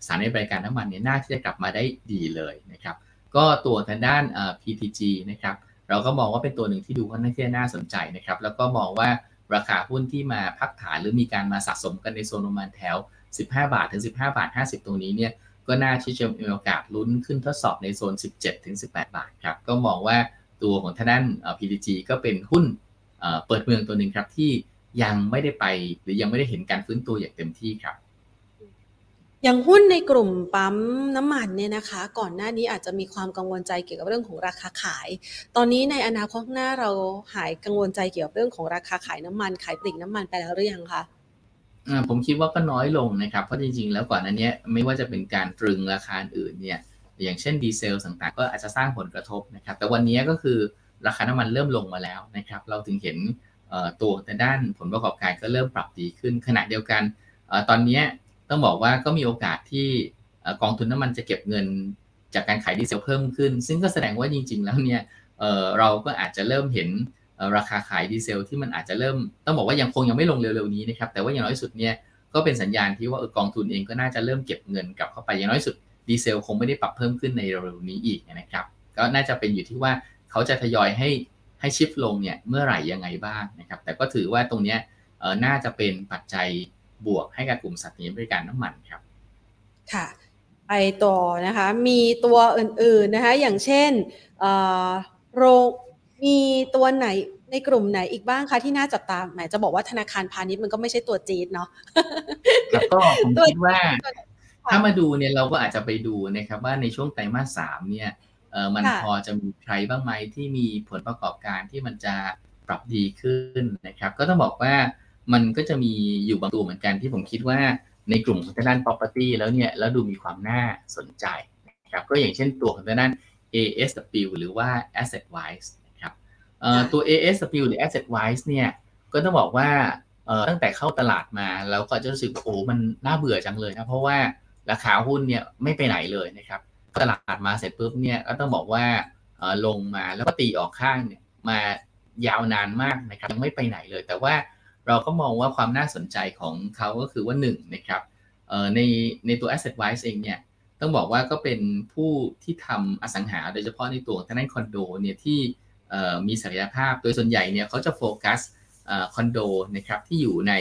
สถานีบริการน้ำมันเนี่ยน่าที่จะกลับมาได้ดีเลยนะครับก็ตัวทางด้านเอ่อ พี ที จี นะครับเราก็มองว่าเป็นตัวหนึ่งที่ดูค่อนข้างที่จะน่าสนใจนะครับแล้วก็มองว่าราคาหุ้นที่มาพักฐานหรือมีการมาสะสมกันในโซนประมาณแถวสิบห้าบาทถึงสิบห้าบาทห้าสิบตรงนี้เนี่ยก็น่าที่จะมีโอกาสลุ้นขึ้นทดสอบในโซน สิบเจ็ดถึงสิบแปดบาทครับก็มองว่าตัวของทางด้าน พี ที จี ก็เป็นหุ้นเปิดเมืองตัวหนึ่งครับที่ยังไม่ได้ไปหรือยังไม่ได้เห็นการฟื้นตัวอย่างเต็มที่ครับอย่างหุ้นในกลุ่มปั๊มน้ำมันเนี่ยนะคะก่อนหน้านี้อาจจะมีความกังวลใจเกี่ยวกับเรื่องของราคาขายตอนนี้ในอนาคตข้างหน้าเราหายกังวลใจเกี่ยวกับเรื่องของราคาขายน้ำมันขายปลีกน้ำมันไปแล้วหรือยังคะผมคิดว่าก็น้อยลงนะครับเพราะจริงๆแล้วก่อนหน้านี้ไม่ว่าจะเป็นการตรึงราคาอื่นเนี่ยอย่างเช่นดีเซลต่างๆก็อาจจะสร้างผลกระทบนะครับแต่วันนี้ก็คือราคาน้ำมันเริ่มลงมาแล้วนะครับเราถึงเห็นตัวทางด้านผลประกอบการก็เริ่มปรับดีขึ้นขณะเดียวกันตอนนี้ต้องบอกว่าก็มีโอกาสที่กองทุนน้ำมันจะเก็บเงินจากการขายดีเซลเพิ่มขึ้นซึ่งก็แสดงว่าจริงๆแล้วเนี่ยเราก็อาจจะเริ่มเห็นราคาขายดีเซลที่มันอาจจะเริ่มต้องบอกว่ายังคงยังไม่ลงเร็วๆนี้นะครับแต่ว่าอย่างน้อยสุดเนี่ยก็เป็นสัญญาณที่ว่ากองทุนเองก็น่าจะเริ่มเก็บเงินกลับเข้าไปอย่างน้อยสุดดีเซลคงไม่ได้ปรับเพิ่มขึ้นในเร็วๆนี้อีกนะครับก็น่าจะเป็นอยู่ที่ว่าเขาจะทยอยให้ให้ชิฟลงเนี่ยเมื่อไหร่ยังไงบ้างนะครับแต่ก็ถือว่าตรงเนี้ยน่าจะเป็นปัจจัยบวกให้กับกลุ่มสถานีบริการน้ำมันครับค่ะไปต่อนะคะมีตัวอื่นๆนะคะอย่างเช่นโรมีตัวไหนในกลุ่มไหนอีกบ้างคะที่น่าจับตาหมายจะบอกว่าธนาคารพาณิชย์มันก็ไม่ใช่ตัวจีนเนาะแล้วก็ผมคิดว่าถ้ามาดูเนี่ยเราก็อาจจะไปดูนะครับว่าในช่วงไตรมาสสามเนี่ยเอ่อมันพอจะมีใครบ้างไหมที่มีผลประกอบการที่มันจะปรับดีขึ้นนะครับก็ต้องบอกว่ามันก็จะมีอยู่บางตัวเหมือนกันที่ผมคิดว่าในกลุ่มของทางด้าน property แล้วเนี่ยแล้วดูมีความน่าสนใจนะครับก็อย่างเช่นตัวของทางด้าน เอ เอส ดับเบิลยู หรือว่า Asset Wiseตัว เอ เอส ดับเบิลยู หรือ Asset Wise เนี่ยก็ต้องบอกว่าตั้งแต่เข้าตลาดมาแล้วก็จะรู้สึกโอ้มันน่าเบื่อจังเลยนะเพราะว่าราคาหุ้นเนี่ยไม่ไปไหนเลยนะครับตลาดมาเสร็จปุ๊บเนี่ยก็ต้องบอกว่าลงมาแล้วก็ตีออกข้างเนี่ยมายาวนานมากนะครับยังไม่ไปไหนเลยแต่ว่าเราก็มองว่าความน่าสนใจของเขาก็คือว่าหนึ่งนะครับในในตัว Asset Wise เองเนี่ยต้องบอกว่าก็เป็นผู้ที่ทำอสังหาโดยเฉพาะในตัวทางด้านคอนโดเนี่ยที่มีศักยภาพโดยส่วนใหญ่เนี่ยเขาจะโฟกัสคอนโดนะครับที่อยู่ใน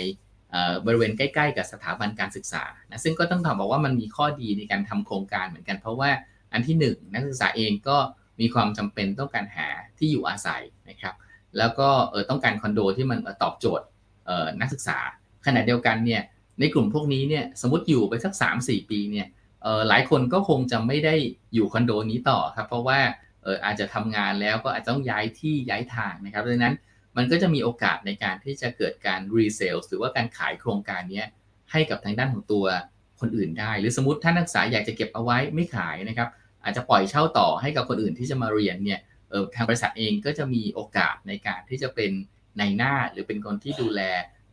บริเวณใกล้ๆกับสถาบันการศึกษานะซึ่งก็ต้องถามบอกว่ามันมีข้อดีในการทำโครงการเหมือนกันเพราะว่าอันที่หนึ่งนักศึกษาเองก็มีความจำเป็นต้องการหาที่อยู่อาศัยนะครับแล้วก็ต้องการคอนโดที่มันตอบโจทย์นักศึกษาขณะเดียวกันเนี่ยในกลุ่มพวกนี้เนี่ยสมมติอยู่ไปสัก สามถึงสี่ปีเนี่ยหลายคนก็คงจะไม่ได้อยู่คอนโดนี้ต่อครับเพราะว่าเอออาจจะทำงานแล้วก็อาจจะต้องย้ายที่ย้ายทางนะครับดังนั้นมันก็จะมีโอกาสในการที่จะเกิดการรีเซลหรือว่าการขายโครงการนี้ให้กับทางด้านของตัวคนอื่นได้หรือสมมติถ้านักศึกษาอยากจะเก็บเอาไว้ไม่ขายนะครับอาจจะปล่อยเช่าต่อให้กับคนอื่นที่จะมาเรียนเนี่ยเออทางบริษัทเองก็จะมีโอกาสในการที่จะเป็นนายหน้าหรือเป็นคนที่ดูแล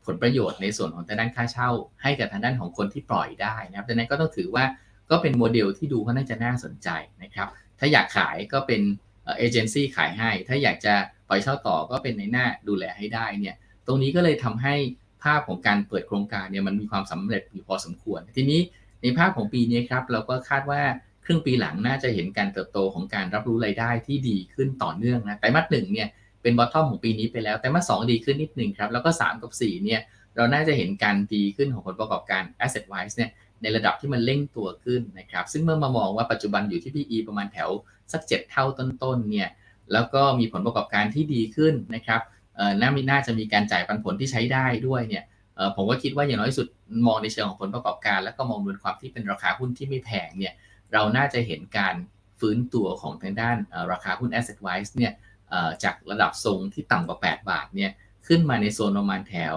ผลประโยชน์ในส่วนของทางด้านค่าเช่าให้กับทางด้านของคนที่ปล่อยได้นะครับดังนั้นก็ต้องถือว่าก็เป็นโมเดลที่ดูค่อนข้างจะน่าสนใจนะครับถ้าอยากขายก็เป็นเอเจนซี่ขายให้ถ้าอยากจะปล่อยเช่าต่อก็เป็นในหน้าดูแลให้ได้เนี่ยตรงนี้ก็เลยทำให้ภาพของการเปิดโครงการเนี่ยมันมีความสำเร็จอยู่พอสมควรทีนี้ในภาพของปีนี้ครับเราก็คาดว่าครึ่งปีหลังน่าจะเห็นการเติบโตของการรับรู้รายได้ที่ดีขึ้นต่อเนื่องนะไตรมาสหนึ่งเนี่ยเป็นบอททอมของปีนี้ไปแล้วไตรมาสสองดีขึ้นนิดนึงครับแล้วก็สามกับสี่เนี่ยเราน่าจะเห็นการดีขึ้นของผลประกอบการ Asset Wise เนี่ยในระดับที่มันเร่งตัวขึ้นนะครับซึ่งเมื่อมามองว่าปัจจุบันอยู่ที่ พี อี ประมาณแถวสักเจ็ดเท่าต้นๆเนี่ยแล้วก็มีผลประกอบการที่ดีขึ้นนะครับเอ่อน่าจะมีการจ่ายปันผลที่ใช้ได้ด้วยเนี่ยเอ่อผมก็คิดว่าอย่างน้อยสุดมองในเชิงของผลประกอบการแล้วก็มองดูความที่เป็นราคาหุ้นที่ไม่แพงเนี่ยเราน่าจะเห็นการฟื้นตัวของทางด้านราคาหุ้น Asset Wise เนี่ยเอ่อจากระดับทรงที่ต่ำกว่าแปดบาทเนี่ยขึ้นมาในโซนประมาณแถว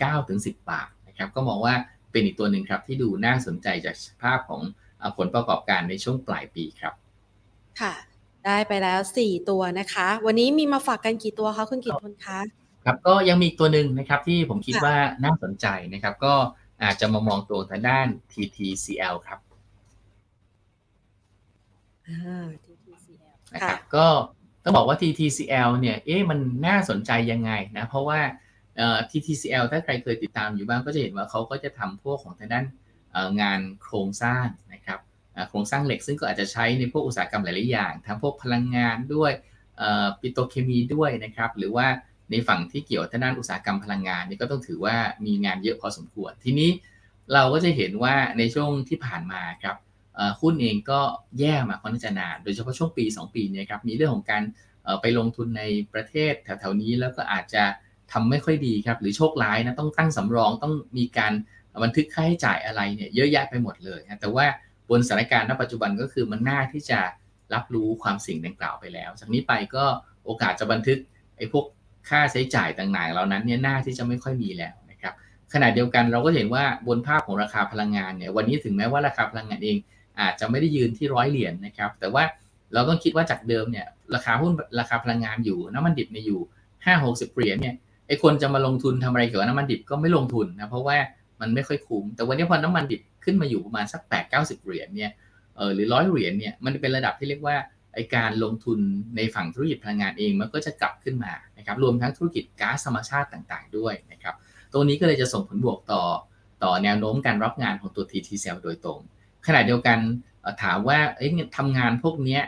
เก้าถึงสิบบาทนะครับก็มองว่าเป็นอีกตัวหนึ่งครับที่ดูน่าสนใจจากภาพของผลประกอบการในช่วงปลายปีครับ ค่ะได้ไปแล้วสี่ตัวนะคะวันนี้มีมาฝากกันกี่ตัวคะคุณกิตพลคะครับก็ยังมีตัวนึงนะครับที่ผมคิดว่าน่าสนใจนะครับก็อาจจะมามองตัวทางด้าน ที ที ซี แอล ครับอ่า ที ที ซี แอล นะครับก็ต้องบอกว่า ที ที ซี แอล เนี่ยเอ๊ะมันน่าสนใจยังไงนะเพราะว่าเอ่อ ที ที ซี แอล ถ้าใครเคยติดตามอยู่บ้างก็จะเห็นว่าเขาก็จะทำพวกของทางด้านงานโครงสร้างนะครับโครงสร้างเหล็กซึ่งก็อาจจะใช้ในพวกอุตสาหกรรมหลายๆอย่างทั้งพวกพลังงานด้วยปิโตรเคมีด้วยนะครับหรือว่าในฝั่งที่เกี่ยวกับด้านอุตสาหกรรมพลังงานนี่ก็ต้องถือว่ามีงานเยอะพอสมควรทีนี้เราก็จะเห็นว่าในช่วงที่ผ่านมาครับหุ้นเองก็แย่มาค่อนข้างจะนานโดยเฉพาะช่วงปีสองปีนี้ครับมีเรื่องของการไปลงทุนในประเทศแถวๆนี้แล้วก็อาจจะทำไม่ค่อยดีครับหรือโชคร้ายนะต้องตั้งสำรองต้องมีการบันทึกค่าใช้จ่ายอะไรเนี่ยเยอะแยะไปหมดเลยนะแต่ว่าบนสถานการณ์ณปัจจุบันก็คือมันน่าที่จะรับรู้ความเสี่ยงดังกล่าวไปแล้วจากนี้ไปก็โอกาสจะบันทึกไอ้พวกค่าใช้จ่ายต่างๆเหล่านั้นเนี่ยน่าที่จะไม่ค่อยมีแล้วนะครับขณะเดียวกันเราก็เห็นว่าบนภาพของราคาพลังงานเนี่ยวันนี้ถึงแม้ว่าราคาพลังงานเองอาจจะไม่ได้ยืนที่ร้อยเหรียญ นะครับแต่ว่าเราต้องคิดว่าจากเดิมเนี่ยราคาหุ้นราคาพลังงานอยู่น้ำมันดิบเนี่ยอยู่ห้าหกสิบเหรียญเนี่ยไอ้คนจะมาลงทุนทำอะไรเกี่ยวกับน้ำมันดิบก็ไม่ลงทุนนะเพราะว่ามันไม่ค่อยคุ้มแต่วันนี้พอน้ำมันดิบขึ้นมาอยู่ประมาณสัก แปดถึงเก้าสิบ เหรียญเนี่ยเออหรือหนึ่งร้อยเหรียญเนี่ยมันเป็นระดับที่เรียกว่าไอ้การลงทุนในฝั่งธุรกิจพลังงานเองมันก็จะกลับขึ้นมานะครับรวมทั้งธุรกิจก๊าซธรรมชาติต่างๆด้วยนะครับตรงนี้ก็เลยจะส่งผลบวกต่อต่อแนวโน้มการรับงานของตัว ที ที ซี แอล โดยตรงขณะเดียวกันถามว่าเอ๊ะทำงานพวกเนี้ย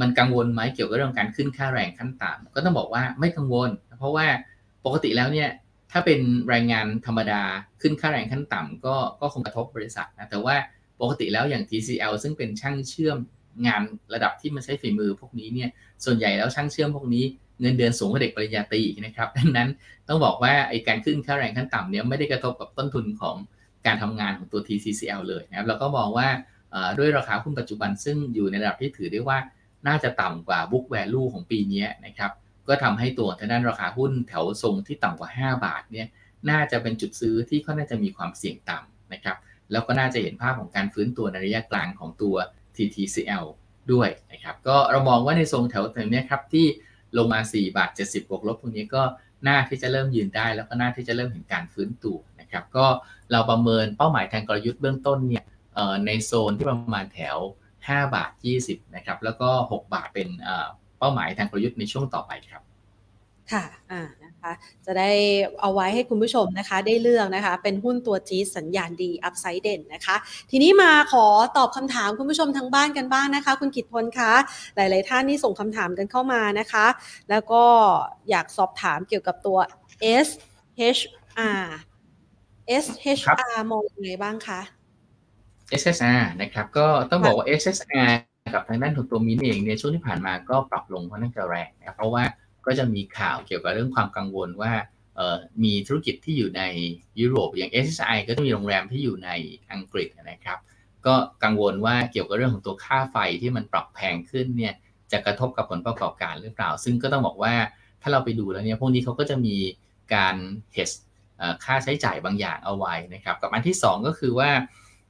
มันกังวลไหมเกี่ยวกับเรื่องการขึ้นค่าแรงขั้นต่ำก็ต้องบอกว่าไม่กังวลเพราะว่าปกติแล้วเนี่ยถ้าเป็นแรงงานธรรมดาขึ้นค่าแรงขั้นต่ำก็ก็คงกระทบบริษัทนะแต่ว่าปกติแล้วอย่าง ที ซี แอล ซึ่งเป็นช่างเชื่อมงานระดับที่มันใช้ฝีมือพวกนี้เนี่ยส่วนใหญ่แล้วช่างเชื่อมพวกนี้เงินเดือนสูงกว่าเด็กปริญญาตรีอีกนะครับดังนั้นต้องบอกว่าไอ้การขึ้นค่าแรงขั้นต่ำเนี่ยไม่ได้กระทบกับต้นทุนของการทำงานของตัว ที ซี ซี แอล เลยนะครับแล้วก็มองว่าด้วยราคาหุ้นปัจจุบันซึ่งอยู่ในระดับที่ถือได้ว่าน่าจะต่ำกว่า book value ของปีนี้นะครับก็ทำให้ตัวทางด้านราคาหุ้นแถวทรงที่ต่ำกว่าห้าบาทเนี่ยน่าจะเป็นจุดซื้อที่ค่อนข้างจะมีความเสี่ยงต่ำนะครับแล้วก็น่าจะเห็นภาพของการฟื้นตัวในระยะกลางของตัว ที ที ซี แอล ด้วยนะครับก็เรามองว่าในทรงแถวตรงนี้ครับที่ลงมาสี่บาทเจ็ดสิบบวกลบพวกนี้ก็น่าที่จะเริ่มยืนได้แล้วก็น่าที่จะเริ่มเห็นการฟื้นตัวนะครับก็เราประเมินเป้าหมายทางกลยุทธ์เบื้องต้นเนี่ยในโซนที่ประมาณแถวห้าบาทยี่สิบนะครับแล้วก็หกบาทเป็นเป้าหมายทางกลยุทธ์ในช่วงต่อไปครับค่ะอ่านะคะจะได้เอาไว้ให้คุณผู้ชมนะคะได้เลือกนะคะเป็นหุ้นตัวจี๊ดสัญญาณดีอัพไซด์เด่นนะคะทีนี้มาขอตอบคำถามคุณผู้ชมทางบ้านกันบ้างนะคะคุณกิตพลคะหลายๆท่านนี่ส่งคำถามกันเข้ามานะคะแล้วก็อยากสอบถามเกี่ยวกับตัว เอส เอช อาร์ เอส เอช อาร์ มองยังไงบ้างคะ เอส เอส อาร์ นะครับก็ต้องบอกว่า เอส เอส อาร์กับทางด้านของตัวมินเองเนี่ยช่วงที่ผ่านมาก็ปรับลงค่อนข้างจะแรงนะเพราะว่าก็จะมีข่าวเกี่ยวกับเรื่องความกังวลว่าเอ่อมีธุรกิจที่อยู่ในยุโรปอย่าง เอส เอส ไอ ก็จะมีโรงแรมที่อยู่ในอังกฤษนะครับก็กังวลว่าเกี่ยวกับเรื่องของตัวค่าไฟที่มันปรับแพงขึ้นเนี่ยจะกระทบกับผลประกอบการหรือเปล่าซึ่งก็ต้องบอกว่าถ้าเราไปดูแล้วเนี่ยพวกนี้เขาก็จะมีการ hedge เอ่อค่าใช้จ่ายบางอย่างเอาไว้นะครับกับอันที่สองก็คือว่า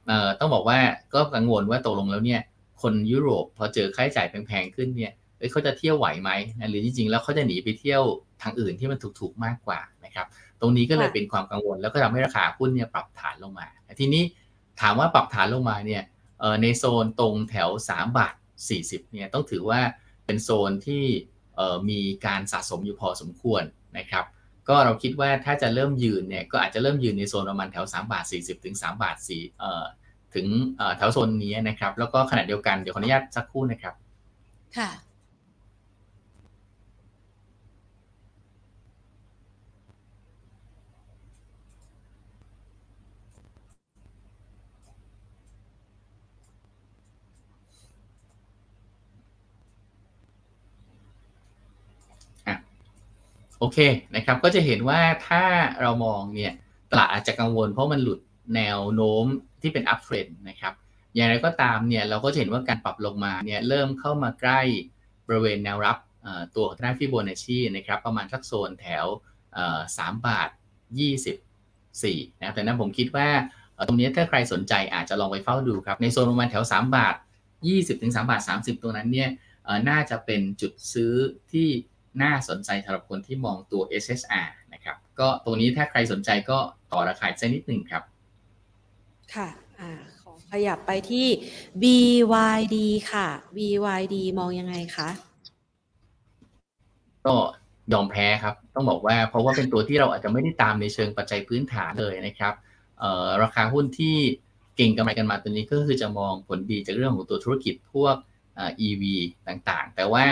เอ่อต้องบอกว่าก็กังวลว่าตกลงแล้วเนี่ยคนยุโรปพอเจอค่าใช้จ่ายแพงๆขึ้นเนี่ยเอ้ยเขาจะเที่ยวไหวไหมนะหรือจริงๆแล้วเขาจะหนีไปเที่ยวทางอื่นที่มันถูกๆมากกว่านะครับตรงนี้ก็เลยเป็นความกังวลแล้วก็ทำให้ราคาหุ้นเนี่ยปรับฐานลงมาทีนี้ถามว่าปรับฐานลงมาเนี่ยเอ่อในโซนตรงแถวสามบาทสี่สิบเนี่ยต้องถือว่าเป็นโซนที่เอ่อมีการสะสมอยู่พอสมควรนะครับก็เราคิดว่าถ้าจะเริ่มยืนเนี่ยก็อาจจะเริ่มยืนในโซนประมาณแถวสามบาทสี่สิบถึงสามบาทสี่เอ่อถึงแถวโซนนี้นะครับแล้วก็ขณะเดียวกันเดี๋ยวขออนุญาตสักครู่นะครับค่ะอ่ะโอเคนะครับก็จะเห็นว่าถ้าเรามองเนี่ยตลาดอาจจะกังวลเพราะมันหลุดแนวโน้มที่เป็น up trend นะครับอย่างไรก็ตามเนี่ยเราก็จะเห็นว่าการปรับลงมาเนี่ยเริ่มเข้ามาใกล้บริเวณแนวรับตัวของทางด้านฟิโบนัชชีนะครับประมาณสักโซนแถวสามบาทยี่สิบสี่นะแต่นั้นผมคิดว่าตรงนี้ถ้าใครสนใจอาจจะลองไปเฝ้าดูครับในโซนประมาณแถวสามบาทยี่สิบถึงสามบาทสามสิบตรงนั้นเนี่ย น่าจะเป็นจุดซื้อที่น่าสนใจสำหรับคนที่มองตัว เอส เอส อาร์ นะครับก็ตรงนี้ถ้าใครสนใจก็ต่อราคาสักนิดหนึ่งครับค่ะอ่าขอขยับไปที่ บี วาย ดี ค่ะ บี วาย ดี มองยังไงคะก็ยอมแพ้ครับต้องบอกว่าเพราะว่าเป็นตัวที่เราอาจจะไม่ได้ตามในเชิงปัจจัยพื้นฐานเลยนะครับเอ่อราคาหุ้นที่เก่งกำไรกันมาตัวนี้ก็คือจะมองผลดีจากเรื่องของตัวธุรกิจพวกเอ่อ อี วี ต่างๆแต่ว่า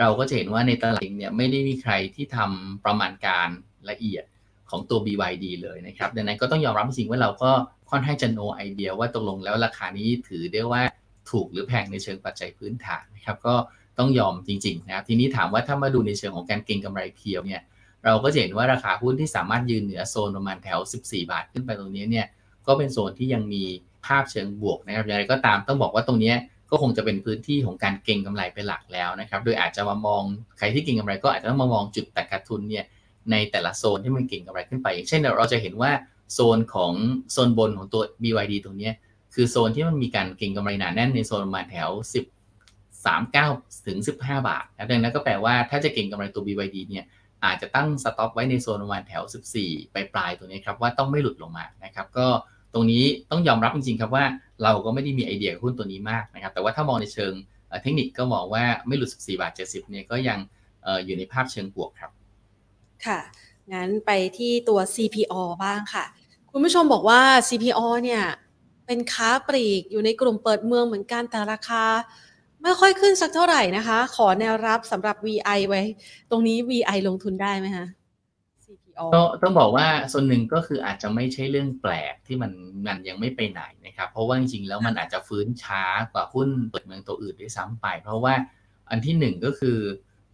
เราก็จะเห็นว่าในตลาดเนี่ยไม่ได้มีใครที่ทำประมาณการละเอียดของตัว บี วาย ดี เลยนะครับดังนั้นก็ต้องยอมรับจริงว่าเราก็ค่อนข้างจะ no idea ว่าตกลงแล้วราคานี้ถือได้ว่าถูกหรือแพงในเชิงปัจจัยพื้นฐานนะครับก็ต้องยอมจริงๆนะครับทีนี้ถามว่าถ้ามาดูในเชิงของการเก็งกำไรเพียวเนี่ยเราก็จะเห็นว่าราคาหุ้นที่สามารถยืนเหนือโซนประมาณแถวสิบสี่บาทขึ้นไปตรงนี้เนี่ยก็เป็นโซนที่ยังมีภาพเชิงบวกนะครับอย่างไรก็ตามต้องบอกว่าตรงนี้ก็คงจะเป็นพื้นที่ของการเก็งกำไรเป็นหลักแล้วนะครับโดยอาจจะมามองใครที่เก็งกำไรก็อาจจะต้องมามองจุดตัดขาดทุนเนี่ยในแต่ละโซนที่มันเก็งกำไรขึ้นไปอย่างเช่นเราจะเห็นว่าโซนของโซนบนของตัว บี วาย ดี ตรงนี้คือโซนที่มันมีการเก็งกำไรหนาแน่นในโซนประมาณแถวสิบสามจุดเก้า ถึง สิบห้า บาทดังนั้นก็แปลว่าถ้าจะเก็งกำไรตัว บี วาย ดี เนี่ยอาจจะตั้งสต็อปไว้ในโซนประมาณแถวสิบสี่ปลายๆตรงนี้ครับว่าต้องไม่หลุดลงมานะครับก็ตรงนี้ต้องยอมรับจริงๆครับว่าเราก็ไม่ได้มีไอเดียหุ้นตัวนี้มากนะครับแต่ว่าถ้ามองในเชิงเทคนิคก็มองว่าไม่หลุดสิบสี่บาทเจ็ดสิบเนี่ยก็ยังอยู่ในภาพเชิงบวกครับค่ะงั้นไปที่ตัว ซี พี อาร์ บ้างค่ะคุณผู้ชมบอกว่า ซี พี อาร์ เนี่ยเป็นค้าปลีกอยู่ในกลุ่มเปิดเมืองเหมือนกันแต่ราคาไม่ค่อยขึ้นสักเท่าไหร่นะคะขอแนวรับสำหรับ วี ไอ ไว้ตรงนี้ วี ไอ ลงทุนได้ไหมคะ ซี พี อาร์ ก็ต้องบอกว่าส่วนหนึ่งก็คืออาจจะไม่ใช่เรื่องแปลกที่มันมันยังไม่ไปไหนนะครับเพราะว่าจริงๆแล้วมันอาจจะฟื้นช้ากว่าหุ้นเปิดเมืองตัวอื่นด้วยซ้ำไปเพราะว่าอันที่หนึ่งก็คือ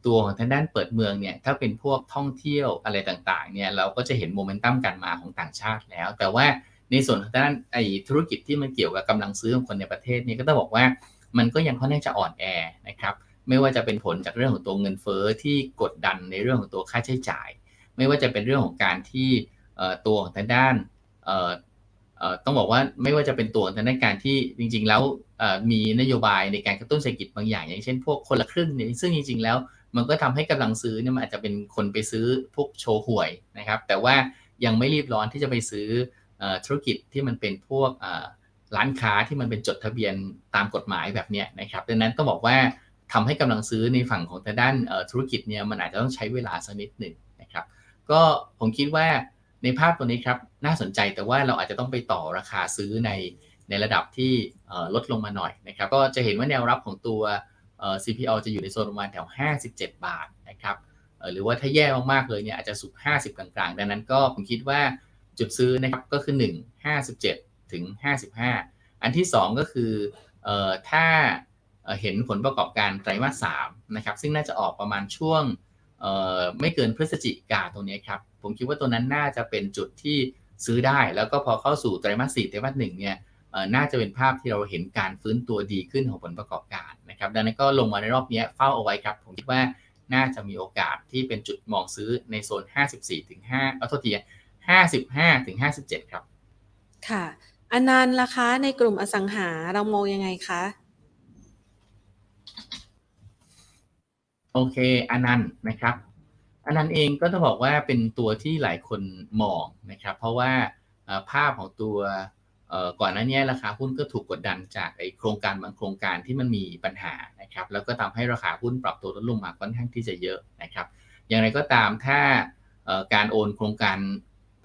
ตัวของทางด้านเปิดเมืองเนี่ยถ้าเป็นพวกท่องเที่ยวอะไรต่างๆเนี่ยเราก็จะเห็นโมเมนตัมการมาของต่างชาติแล้วแต่ว่าในส่วนทางด้านไอ้ธุรกิจที่มันเกี่ยวกับกำลังซื้อของคนในประเทศนี่ก็ต้องบอกว่ามันก็ยังค่อนข้างจะอ่อนแอนะครับไม่ว่าจะเป็นผลจากเรื่องของตัวเงินเฟ้อที่กดดันในเรื่องของตัวค่าใช้จ่ายไม่ว่าจะเป็นเรื่องของการที่ตัวของทางด้านต้องบอกว่าไม่ว่าจะเป็นตัวทางด้านการที่จริงๆแล้วมีนโยบายในการกระตุ้นเศรษฐกิจบางอย่างอย่างเช่นพวกคนละครึ่งเนี่ยซึ่งจริงๆแล้วมันก็ทำให้กำลังซื้อเนี่ยมันอาจจะเป็นคนไปซื้อพวกโชว์หวยนะครับแต่ว่ายังไม่รีบร้อนที่จะไปซื้อธุรกิจที่มันเป็นพวกร้านค้าที่มันเป็นจดทะเบียนตามกฎหมายแบบเนี้ยนะครับดังนั้นต้องบอกว่าทำให้กำลังซื้อในฝั่งของทางด้านธุรกิจเนี่ยมันอาจจะต้องใช้เวลาสักนิดหนึ่งนะครับก็ผมคิดว่าในภาพตัวนี้ครับน่าสนใจแต่ว่าเราอาจจะต้องไปต่อราคาซื้อในในระดับที่ลดลงมาหน่อยนะครับก็จะเห็นว่าแนวรับของตัวซี พี อาร์ จะอยู่ในโซนประมาณแถวห้าสิบเจ็ดบาทนะครับหรือว่าถ้าแย่มากๆเลยเนี่ยอาจจะสุดห้าสิบกลางๆดังนั้นก็ผมคิดว่าจุดซื้อนะครับก็คือหนึ่ง ห้าสิบเจ็ดถึงห้าสิบห้าอันที่สองก็คือเอ่อถ้าเห็นผลประกอบการไตรมาสสามนะครับซึ่งน่าจะออกประมาณช่วงเอ่อไม่เกินพฤศจิกายนตรงนี้ครับผมคิดว่าตัวนั้นน่าจะเป็นจุดที่ซื้อได้แล้วก็พอเข้าสู่ไตรมาสสี่ไตรมาสหนึ่งเนี่ยน่าจะเป็นภาพที่เราเห็นการฟื้นตัวดีขึ้นของผลประกอบการนะครับดังนั้นก็ลงมาในรอบนี้เฝ้าเอาไว้ครับผมคิดว่าน่าจะมีโอกาสที่เป็นจุดมองซื้อในโซนห้าสิบสี่ถึงห้าเอาโทษทีห้าสิบห้าถึงห้าสิบเจ็ดครับค่ะอนันต์ล่ะคะในกลุ่มอสังหาเรามองยังไงคะโอเคอนันต์นะครับอนันต์เองก็ต้องบอกว่าเป็นตัวที่หลายคนมองนะครับเพราะว่าภาพของตัวก่อนหน้านี้ราคาหุ้นก็ถูกกดดันจากไอ้โครงการบางโครงการที่มันมีปัญหานะครับแล้วก็ทำให้ราคาหุ้นปรับตัวลดลงมาค่อนข้างที่จะเยอะนะครับอย่างไรก็ตามถ้าการโอนโครงการ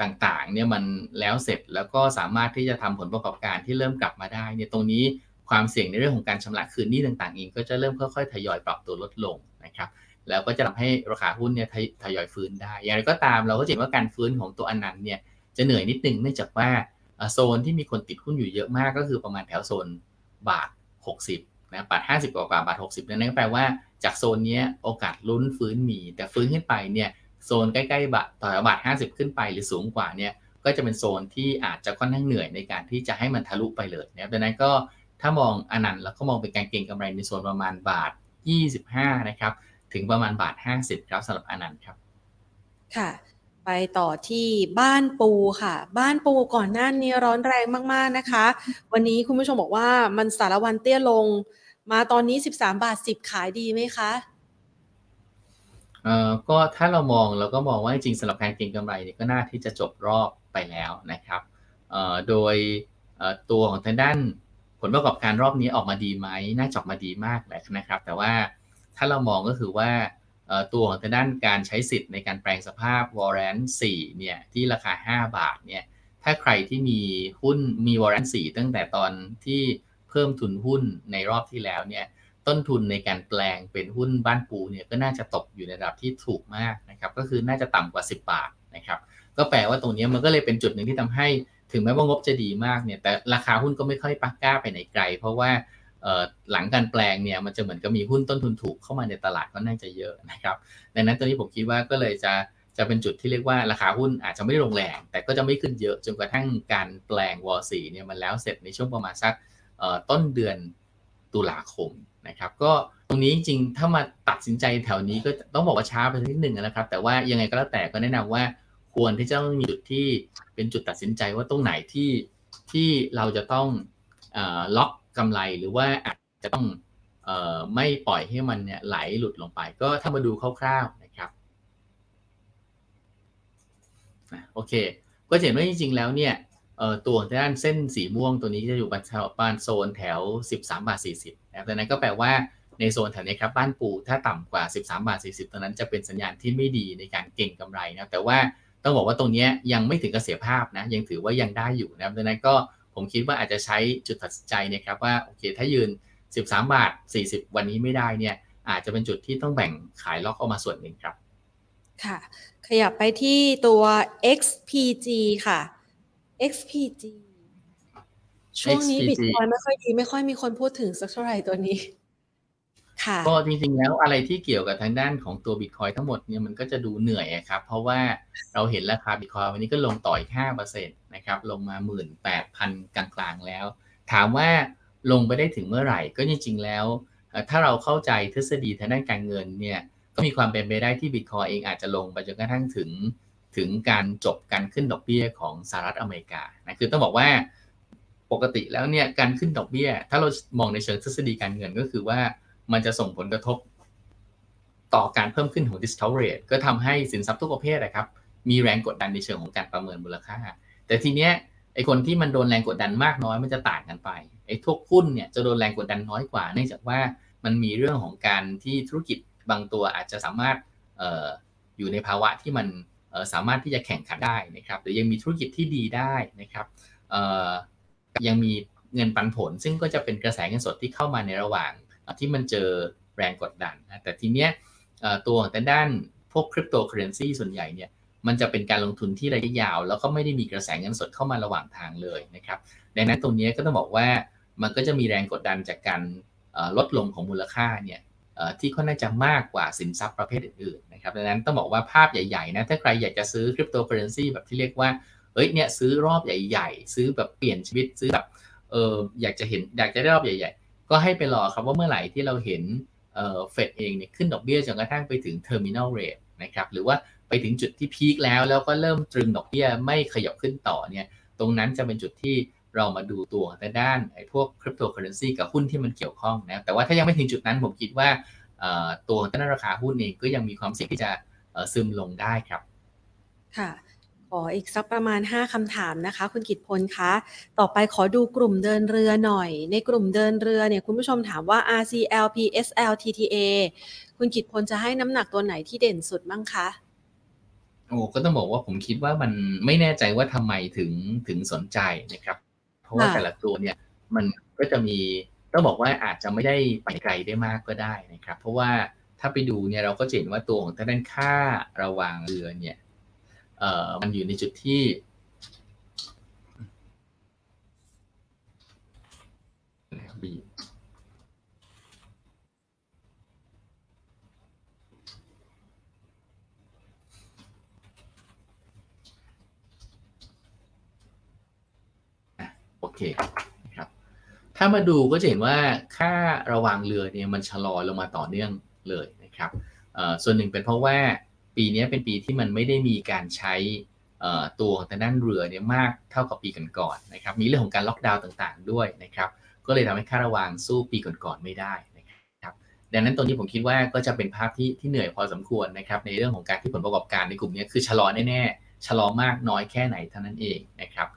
ต่างๆเนี่ยมันแล้วเสร็จแล้วก็สามารถที่จะทำผลประกอบการที่เริ่มกลับมาได้เนี่ยตรงนี้ความเสี่ยงในเรื่องของการชำระคืนหนี้ต่างๆเองก็จะเริ่มค่อยๆทยอยปรับตัวลดลงนะครับแล้วก็จะทำให้ราคาหุ้นเนี่ยทยอยฟื้นได้อย่างไรก็ตามเราก็เห็นว่าการฟื้นของตัวอนันต์เนี่ยจะเหนื่อยนิดนึงเนื่องจากว่าโซนที่มีคนติดหุ้นอยู่เยอะมากก็คือประมาณแถวโซนบาทหกสิบนะบาทห้าสิบกว่าบาทหกสิบนั่นแปลว่าจากโซนนี้โอกาสลุ้นฟื้นมีแต่ฟื้นขึ้นไปเนี่ยโซนใกล้ๆบาทต่อบาทห้าสิบขึ้นไปหรือสูงกว่าเนี่ยก็จะเป็นโซนที่อาจจะค่อนข้างเหนื่อยในการที่จะให้มันทะลุไปเลยนะดังนั้นก็ถ้ามองอนันต์แล้วก็มองเป็นการเก็งกำไรในโซนประมาณบาทยี่สิบห้านะครับถึงประมาณบาทห้าสิบครับสำหรับอนันต์ครับค่ะไปต่อที่บ้านปูค่ะบ้านปูก่อนหน้านี้ร้อนแรงมากๆนะคะวันนี้คุณผู้ชมบอกว่ามันสารวันเตี้ยลง มาตอนนี้สิบสามบาทสิบขายดีไหมคะเอ่อก็ถ้าเรามองเราก็มองว่าจริงๆสำหรับการเก็งกำไรเนี่ยก็น่าที่จะจบรอบไปแล้วนะครับเอ่อโดยเอ่อตัวของทางด้านผลประกอบการรอบนี้ออกมาดีไหมน่าจะออกมาดีมากแหละนะครับแต่ว่าถ้าเรามองก็คือว่าเอ่อตัวของทางด้านการใช้สิทธิ์ในการแปลงสภาพวอร์เรนต์สี่เนี่ยที่ราคาห้าบาทเนี่ยถ้าใครที่มีหุ้นมีวอร์เรนต์สี่ตั้งแต่ตอนที่เพิ่มทุนหุ้นในรอบที่แล้วเนี่ยต้นทุนในการแปลงเป็นหุ้นบ้านปูเนี่ยก็น่าจะตกอยู่ในระดับที่ถูกมากนะครับก็คือน่าจะต่ำกว่าสิบบาทนะครับก็แปลว่าตรงนี้มันก็เลยเป็นจุดหนึ่งที่ทำให้ถึงแม้ว่างบจะดีมากเนี่ยแต่ราคาหุ้นก็ไม่ค่อยปักก้าไปไหนไกลเพราะว่าหลังการแปลงเนี่ยมันจะเหมือนกับมีหุ้นต้นทุนถูกเข้ามาในตลาดก็น่าจะเยอะนะครับดังนั้นตัวนี้ผมคิดว่าก็เลยจะจะเป็นจุดที่เรียกว่าราคาหุ้นอาจจะไม่ได้ลงแรงแต่ก็จะไม่ขึ้นเยอะจนกระทั่งการแปลงวอลสี่เนี่ยมันแล้วเสร็จในช่วงประมาณสักต้นเดือนตุลาคมนะครับก็ตรงนี้จริงๆถ้ามาตัดสินใจแถวนี้ก็ต้องบอกว่าช้าไปนิดนึงนะครับแต่ว่ายังไงก็แล้วแต่ก็แนะนำว่าควรที่จะต้องมีจุดที่เป็นจุดตัดสินใจว่าตรงไหนที่ที่เราจะต้องเอ่อล็อกกำไรหรือว่าอาจจะต้องเอ่อไม่ปล่อยให้มันเนี่ยไหลหลุดลงไปก็ถ้ามาดูคร่าวๆนะครับนะโอเคก็เห็นว่าจริงๆแล้วเนี่ยเอ่อตัวด้านเส้นสีม่วงตัวนี้จะอยู่บนแถวบ้านโซนแถว สิบสามบาทสี่สิบ นะครับดังนั้นก็แปลว่าในโซนแถวนี้ครับบ้านปูถ้าต่ำกว่า สิบสามบาทสี่สิบ ตอนนั้นจะเป็นสัญญาณที่ไม่ดีในการเก็งกำไรนะแต่ว่าต้องบอกว่าตรงนี้ยังไม่ถึงกับเสียภาพนะยังถือว่ายังได้อยู่นะครับดังนั้นก็ผมคิดว่าอาจจะใช้จุดตัดสินใจนะครับว่าโอเคถ้ายืน สิบสามบาทสี่สิบ วันนี้ไม่ได้เนี่ยอาจจะเป็นจุดที่ต้องแบ่งขายล็อกออกมาส่วนหนึ่งครับค่ะขยับไปที่ตัว เอ็กซ์ พี จี ค่ะ เอ็กซ์ พี จี ช่วงนี้ บิตคอยน์ไม่ค่อยดีไม่ค่อยมีคนพูดถึงสักเท่าไหร่ตัวนี้ค่ะก็จริงๆแล้วอะไรที่เกี่ยวกับทางด้านของตัว Bitcoin ทั้งหมดเนี่ยมันก็จะดูเหนื่อยครับเพราะว่าเราเห็นราคา Bitcoin วันนี้ก็ลงต่ออีก ห้าเปอร์เซ็นต์ นะครับลงมา หนึ่งหมื่นแปดพัน กลางๆแล้วถามว่าลงไปได้ถึงเมื่อไหร่ก็จริงๆแล้วถ้าเราเข้าใจทฤษฎีทางด้านการเงินเนี่ยก็มีความเป็นไปได้ที่ Bitcoin เองอาจจะลงไปจนกระทั่งถึงถึงการจบการขึ้นดอกเบี้ยของสหรัฐอเมริกานะคือต้องบอกว่าปกติแล้วเนี่ยการขึ้นดอกเบี้ยถ้าเรามองในเชิงทฤษฎีการเงินก็คือว่ามันจะส่งผลกระทบต่อการเพิ่มขึ้นของ discount rate ก็ทำให้สินทรัพย์ทุกประเภทนะครับมีแรงกดดันในเชิงของการประเมินมูลค่าแต่ทีเนี้ยไอ้คนที่มันโดนแรงกดดันมากน้อยมันจะต่างกันไปไอ้พวกหุ้นเนี่ยจะโดนแรงกดดันน้อยกว่าเนื่องจากว่ามันมีเรื่องของการที่ธุรกิจบางตัวอาจจะสามารถเอ่ออยู่ในภาวะที่มันเอ่อสามารถที่จะแข่งขันได้นะครับหรือยังมีธุรกิจที่ดีได้นะครับเอ่อยังมีเงินปันผลซึ่งก็จะเป็นกระแสเงินสดที่เข้ามาในระหว่างที่มันเจอแรงกดดันนะแต่ทีเนี้ยตัวของแต่ด้านพวกคริปโตเคอเรนซีส่วนใหญ่เนี่ยมันจะเป็นการลงทุนที่ระยะยาวแล้วก็ไม่ได้มีกระแสเงินสดเข้ามาระหว่างทางเลยนะครับดังนั้นตรงนี้ก็ต้องบอกว่ามันก็จะมีแรงกดดันจากการลดลงของมูลค่าเนี่ยที่ค่อนข้างจะมากกว่าสินทรัพย์ประเภทอื่นๆนะครับดังนั้นต้องบอกว่าภาพใหญ่ๆนะถ้าใครอยากจะซื้อคริปโตเคอเรนซีแบบที่เรียกว่าเอ้ยเนี่ยซื้อรอบใหญ่ๆซื้อแบบเปลี่ยนชีวิตซื้อแบบเอออยากจะเห็นอยากจะได้รอบใหญ่ๆก็ให้ไปรอครับว่าเมื่อไหร่ที่เราเห็นเอ่อ Fed เองเนี่ยขึ้นดอกเบี้ยจนกระทั่งไปถึง Terminal Rate นะครับหรือว่าไปถึงจุดที่พีคแล้วแล้วก็เริ่มตรึงดอกเบี้ยไม่ขยับขึ้นต่อเนี่ยตรงนั้นจะเป็นจุดที่เรามาดูตัวแต่ด้านไอ้พวก Cryptocurrency กับหุ้นที่มันเกี่ยวข้องนะแต่ว่าถ้ายังไม่ถึงจุดนั้นผมคิดว่าเอ่อตัวแต่ด้านราคาหุ้นเองก็ยังมีความเสี่ยงที่จะเอ่อซึมลงได้ครับค่ะขออีกสักประมาณห้าคำถามนะคะคุณกิตพลคะต่อไปขอดูกลุ่มเดินเรือหน่อยในกลุ่มเดินเรือเนี่ยคุณผู้ชมถามว่า อาร์ ซี แอล พี เอส แอล ที ที เอ คุณกิตพลจะให้น้ำหนักตัวไหนที่เด่นสุดบ้างคะโอ้ก็ต้องบอกว่าผมคิดว่ามันไม่แน่ใจว่าทำไมถึงถึงสนใจนะครับเพราะว่าแต่ละตัวเนี่ยมันก็จะมีต้องบอกว่าอาจจะไม่ได้ไปไกลได้มากก็ได้นะครับเพราะว่าถ้าไปดูเนี่ยเราก็จะเห็นว่าตัวของด้านค่าระหว่างเรือเนี่ยเอ่อมันอยู่ในจุดที่โอเคครับถ้ามาดูก็จะเห็นว่าค่าระหว่างเรือเนี่ยมันชะลอลงมาต่อเนื่องเลยนะครับเอ่อส่วนหนึ่งเป็นเพราะว่าปีนี้เป็นปีที่มันไม่ได้มีการใช้ตัวของทางด้านเรือเนี่ยมากเท่ากับปีก่อนๆนะครับมีเรื่องของการล็อกดาวน์ต่างๆด้วยนะครับ ก็เลยทำให้ค่าระวางสู้ปีก่อนๆไม่ได้นะครับดังนั้นตรงนี้ผมคิดว่าก็จะเป็นภาพที่ที่เหนื่อยพอสมควรนะครับในเรื่องของการที่ผลประกอบการในกลุ่มนี้คือชะลอแน่ๆชะลอมากน้อยแค่ไหนเท่านั้นเองนะครับ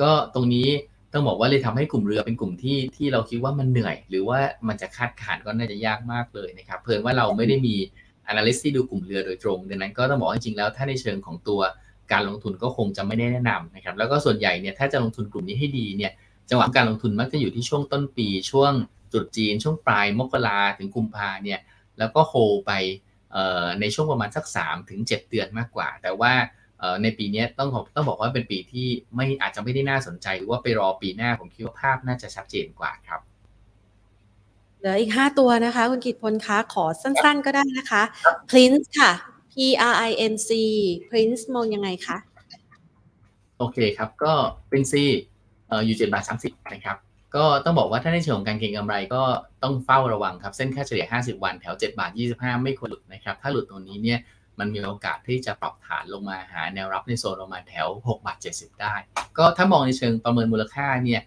ก็ตรงนี้ต้องบอกว่าเลยทำให้กลุ่มเรือเป็นกลุ่มที่ที่เราคิดว่ามันเหนื่อยหรือว่ามันจะคาดการณ์ก็น่าจะยากมากเลยนะครับเพิ่งว่าเราไม่ได้มี analyst ที่ดูกลุ่มเรือโดยตรงดังนั้นก็ต้องบอกจริงๆแล้วถ้าในเชิงของตัวการลงทุนก็คงจะไม่ได้แนะนำนะครับแล้วก็ส่วนใหญ่เนี่ยถ้าจะลงทุนกลุ่มนี้ให้ดีเนี่ยจังหวะการลงทุนมักจะอยู่ที่ช่วงต้นปีช่วงตรุษจีนช่วงปลายมกราถึงกุมภาเนี่ยแล้วก็โฮไปในช่วงประมาณสักสามถึงเจ็ดเดือนมากกว่าแต่ว่าในปีนี้ต้องต้องบอกว่าเป็นปีที่ไม่อาจจะไม่ได้น่าสนใจหรือว่าไปรอปีหน้าผมคิดว่าภาพน่าจะชัดเจนกว่าครับเหลืออีกห้าตัวนะคะคุณกิตพลคะขอสั้นๆก็ได้นะคะ Prince ค่ะ P R I N C Prince มองยังไงคะโอเคครับก็ Prince เอ่ออยู่ เจ็ดบาทสามสิบ นะครับก็ต้องบอกว่าถ้าในเชิงของการเก็งกำไรก็ต้องเฝ้าระวังครับเส้นค่าเฉลี่ยห้าสิบวันแถว เจ็ดบาทยี่สิบห้า ไม่ควรหลุดนะครับถ้าหลุดตรงนี้เนี่ยมันมีโอกาสที่จะปรับฐานลงมาหาแนวรับในโซนประมาณแถว หกบาทเจ็ดสิบ ได้ก็ถ้ามองในเชิงประเมินมูลค่าเนี่ย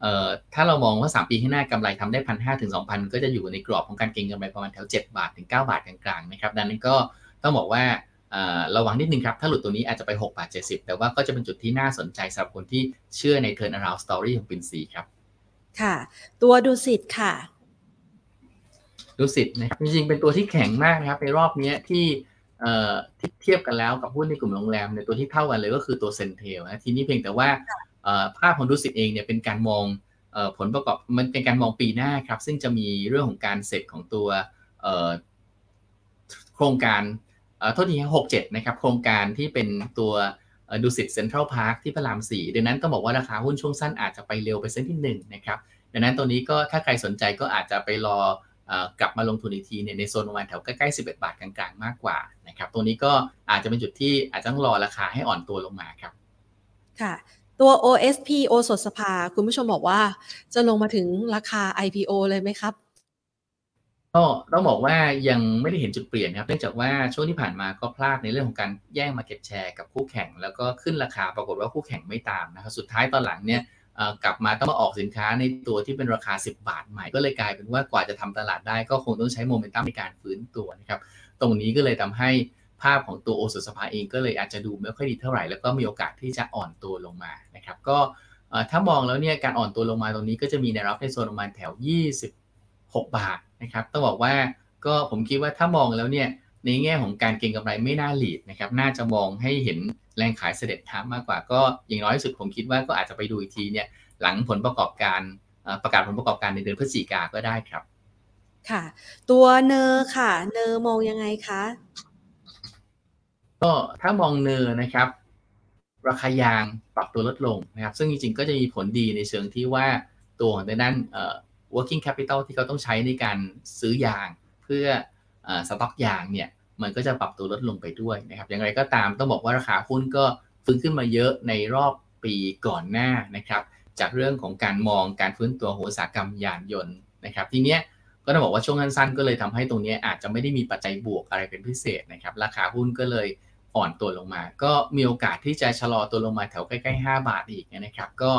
เอ่อถ้าเรามองว่าสามปีข้างหน้ากำไรทำได้ หนึ่งพันห้าร้อย ถึง สองพัน ก็จะอยู่ในกรอบของการเก็งกำไรประมาณแถว เจ็ดบาทถึง เก้าบาทกลางๆนะครับดังนั้นก็ต้องบอกว่าเอ่อระวังนิดนึงครับถ้าหลุดตัวนี้อาจจะไป หกบาทเจ็ดสิบ แต่ว่าก็จะเป็นจุดที่น่าสนใจสำหรับคนที่เชื่อใน Turnaround Story ของ Prince ครับค่ะตัวดุสิตค่ะดุสิตนะจริงๆเป็นตัวที่แข็งมากนะครับในรอบนี้ที่เอ่อเทียบกันแล้วกับหุ้นในกลุ่มโรงแรมในตัวที่เท่ากันเลยก็คือตัวเซนเทลนะทีนี้เพียงแต่ว่าเอ่อภาพของดุสิตเองเนี่ยเป็นการมองเอ่อผลประกอบมันเป็นการมองปีหน้าครับซึ่งจะมีเรื่องของการเสร็จของตัวเอ่อโครงการเอ่อโทษทีหกสิบเจ็ดนะครับโครงการที่เป็นตัวดุสิตเซ็นทรัลพาร์คที่พระรามสี่ดังนั้นต้องบอกว่าราคาหุ้นช่วงสั้นอาจจะไปเร็วไปเส้นที่หนึ่งนะครับดังนั้นตัวนี้ก็ถ้าใครสนใจก็อาจจะไปรอกลับมาลงทุนอีกทีในโซนประมาณแถวใกล้ๆสิบเอ็ดบาทกลางๆมากกว่านะครับตัวนี้ก็อาจจะเป็นจุดที่อาจจะต้องรอราคาให้อ่อนตัวลงมาครับค่ะตัว โอ เอส พี โอสถสภาคุณผู้ชมบอกว่าจะลงมาถึงราคา ไอ พี โอ เลยไหมครับก็ต้องบอกว่ายังไม่ได้เห็นจุดเปลี่ยนครับเนื่องจากว่าช่วงที่ผ่านมาก็พลาดในเรื่องของการแย่ง market share กับคู่แข่งแล้วก็ขึ้นราคาปรากฏว่าคู่แข่งไม่ตามนะครับสุดท้ายตอนหลังเนี่ยกลับมาต้องมาออกสินค้าในตัวที่เป็นราคาสิบบาทใหม่ก็เลยกลายเป็นว่ากว่าจะทำตลาดได้ก็คงต้องใช้โมเมนตัมในการฟื้นตัวนะครับตรงนี้ก็เลยทำให้ภาพของตัวโอสถสภาเองก็เลยอาจจะดูไม่ค่อยดีเท่าไหร่แล้วก็มีโอกาสที่จะอ่อนตัวลงมานะครับก็ถ้ามองแล้วเนี่ยการอ่อนตัวลงมาตรงนี้ก็จะมีแนวรับในโซนประมาณแถวยี่สิบหกบาทนะครับต้องบอกว่าก็ผมคิดว่าถ้ามองแล้วเนี่ยในแง่ของการเก็งกำไรไม่น่าหลีดนะครับน่าจะมองให้เห็นแรงขายเสด็จน้ำมากกว่าก็อย่างน้อยที่สุดผมคิดว่าก็อาจจะไปดูอีกทีเนี่ยหลังผลประกอบการประกาศผลประกอบการในเดือนพฤศจิกายนก็ได้ครับค่ะตัวเนอค่ะเนอมองยังไงคะก็ถ้ามองเนอนะครับราคายางปรับตัวลดลงนะครับซึ่งจริงๆก็จะมีผลดีในเชิงที่ว่าตัวในด้าน working capital ที่เขาต้องใช้ในการซื้อยางเพื่อสต็อกยางเนี่ยมันก็จะปรับตัวลดลงไปด้วยนะครับอย่างไรก็ตามต้องบอกว่าราคาหุ้นก็ฟื้นขึ้นมาเยอะในรอบปีก่อนหน้านะครับจากเรื่องของการมองการฟื้นตัวอุตสาหกรรมยานยนต์นะครับทีเนี้ยก็ต้องบอกว่าช่วงสั้นๆก็เลยทำให้ตรงนี้อาจจะไม่ได้มีปัจจัยบวกอะไรเป็นพิเศษนะครับราคาหุ้นก็เลยอ่อนตัวลงมาก็มีโอกาสที่จะชะลอตัวลงมาแถวใกล้ๆห้าบาทอีกนะครับก็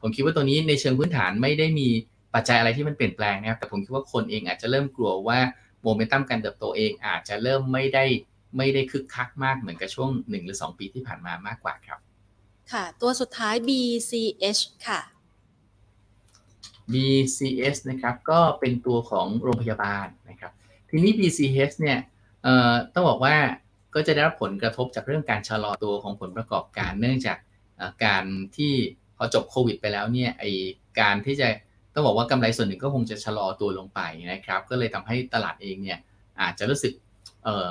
ผมคิดว่าตัวนี้ในเชิงพื้นฐานไม่ได้มีปัจจัยอะไรที่มันเปลี่ยนแปลงนะครับแต่ผมคิดว่าคนเองอาจจะเริ่มกลัวว่าโมเมนตัมการเติบโตเองอาจจะเริ่มไม่ได้ไม่ได้คึกคักมากเหมือนกับช่วงหนึ่งหรือสองปีที่ผ่านมามากกว่าครับค่ะตัวสุดท้าย บี ซี เอช ค่ะ บี ซี เอช นะครับก็เป็นตัวของโรงพยาบาลนะครับทีนี้ บี ซี เอช เนี่ยเอ่อต้องบอกว่าก็จะได้รับผลกระทบจากเรื่องการชะลอตัวของผลประกอบการเนื่องจากการที่พอจบโควิดไปแล้วเนี่ยไอ้การที่จะต้องบอกว่ากำไรส่วนหนึ่งก็คงจะชะลอตัวลงไปนะครับก็เลยทำให้ตลาดเองเนี่ยอาจจะรู้สึกเอ่อ